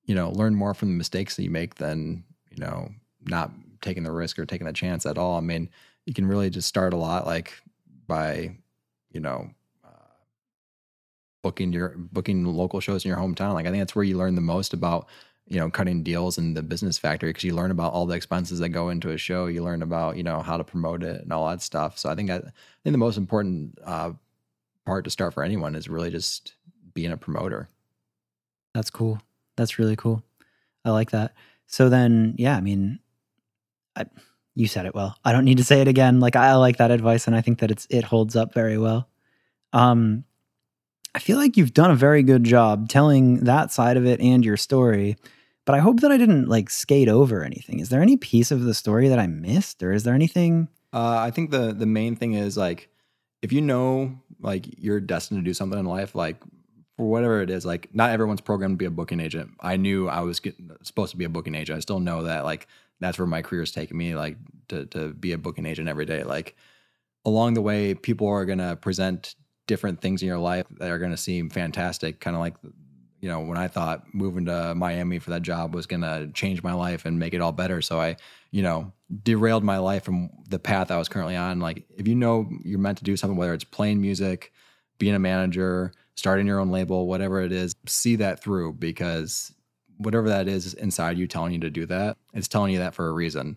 you know, learn more from the mistakes that you make than, you know, not taking the risk or taking the chance at all. I mean, you can really just start a lot like by, you know, booking local shows in your hometown. Like I think that's where you learn the most about, you know, cutting deals in the business factory, because you learn about all the expenses that go into a show. You learn about, you know, how to promote it and all that stuff. So I think the most important part to start for anyone is really just being a promoter. That's cool. That's really cool. I like that. So then, yeah, I mean, you said it well. I don't need to say it again. Like I like that advice, and I think that it holds up very well. I feel like you've done a very good job telling that side of it and your story, but I hope that I didn't like skate over anything. Is there any piece of the story that I missed, or is there anything? I think the main thing is like, if you know, like you're destined to do something in life, like for whatever it is, like not everyone's programmed to be a booking agent. I knew I was supposed to be a booking agent. I still know that. Like that's where my career is taking me, like to be a booking agent every day. Like along the way, people are going to present different things in your life that are going to seem fantastic. Kind of like, you know, when I thought moving to Miami for that job was going to change my life and make it all better. So I, you know, derailed my life from the path I was currently on. Like if you know you're meant to do something, whether it's playing music, being a manager, starting your own label, whatever it is, see that through, because whatever that is inside you telling you to do that, it's telling you that for a reason.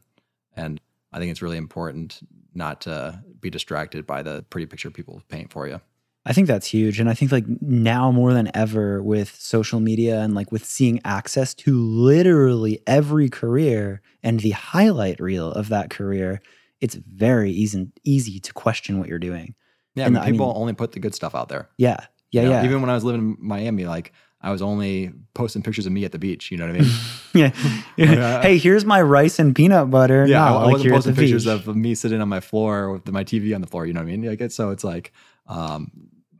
And I think it's really important not to be distracted by the pretty picture people paint for you. I think that's huge. And I think like now more than ever with social media and like with seeing access to literally every career and the highlight reel of that career, it's very easy to question what you're doing. Yeah, and people only put the good stuff out there. Yeah. Yeah, you know, yeah. Even when I was living in Miami, like I was only posting pictures of me at the beach. You know what I mean? Yeah. Hey, here's my rice and peanut butter. Yeah, no, I wasn't like posting pictures of me sitting on my floor with my TV on the floor. You know what I mean? Like, so it's like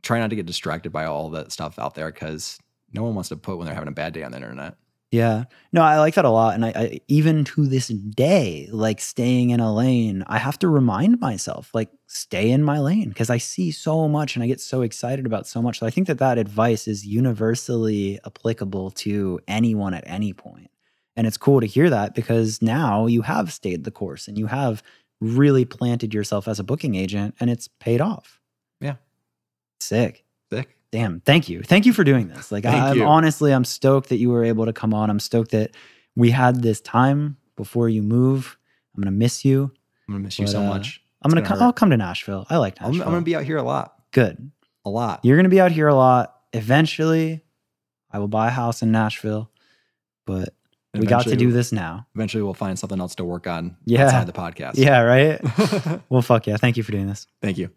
try not to get distracted by all that stuff out there, because no one wants to put when they're having a bad day on the internet. Yeah, no, I like that a lot. And I even to this day, like staying in a lane, I have to remind myself, like stay in my lane, because I see so much and I get so excited about so much. So I think that advice is universally applicable to anyone at any point. And it's cool to hear that, because now you have stayed the course and you have really planted yourself as a booking agent, and it's paid off. Yeah. Sick. Damn. Thank you for doing this. Like I'm stoked that you were able to come on. I'm stoked that we had this time before you move. I'm going to miss you. I'm going to miss you so much. I'll come to Nashville. I like Nashville. I'm going to be out here a lot. Good. A lot. You're going to be out here a lot. Eventually I will buy a house in Nashville, but we got to do this now. Eventually we'll find something else to work on outside the podcast. Yeah. Right. Well, fuck yeah. Thank you for doing this. Thank you.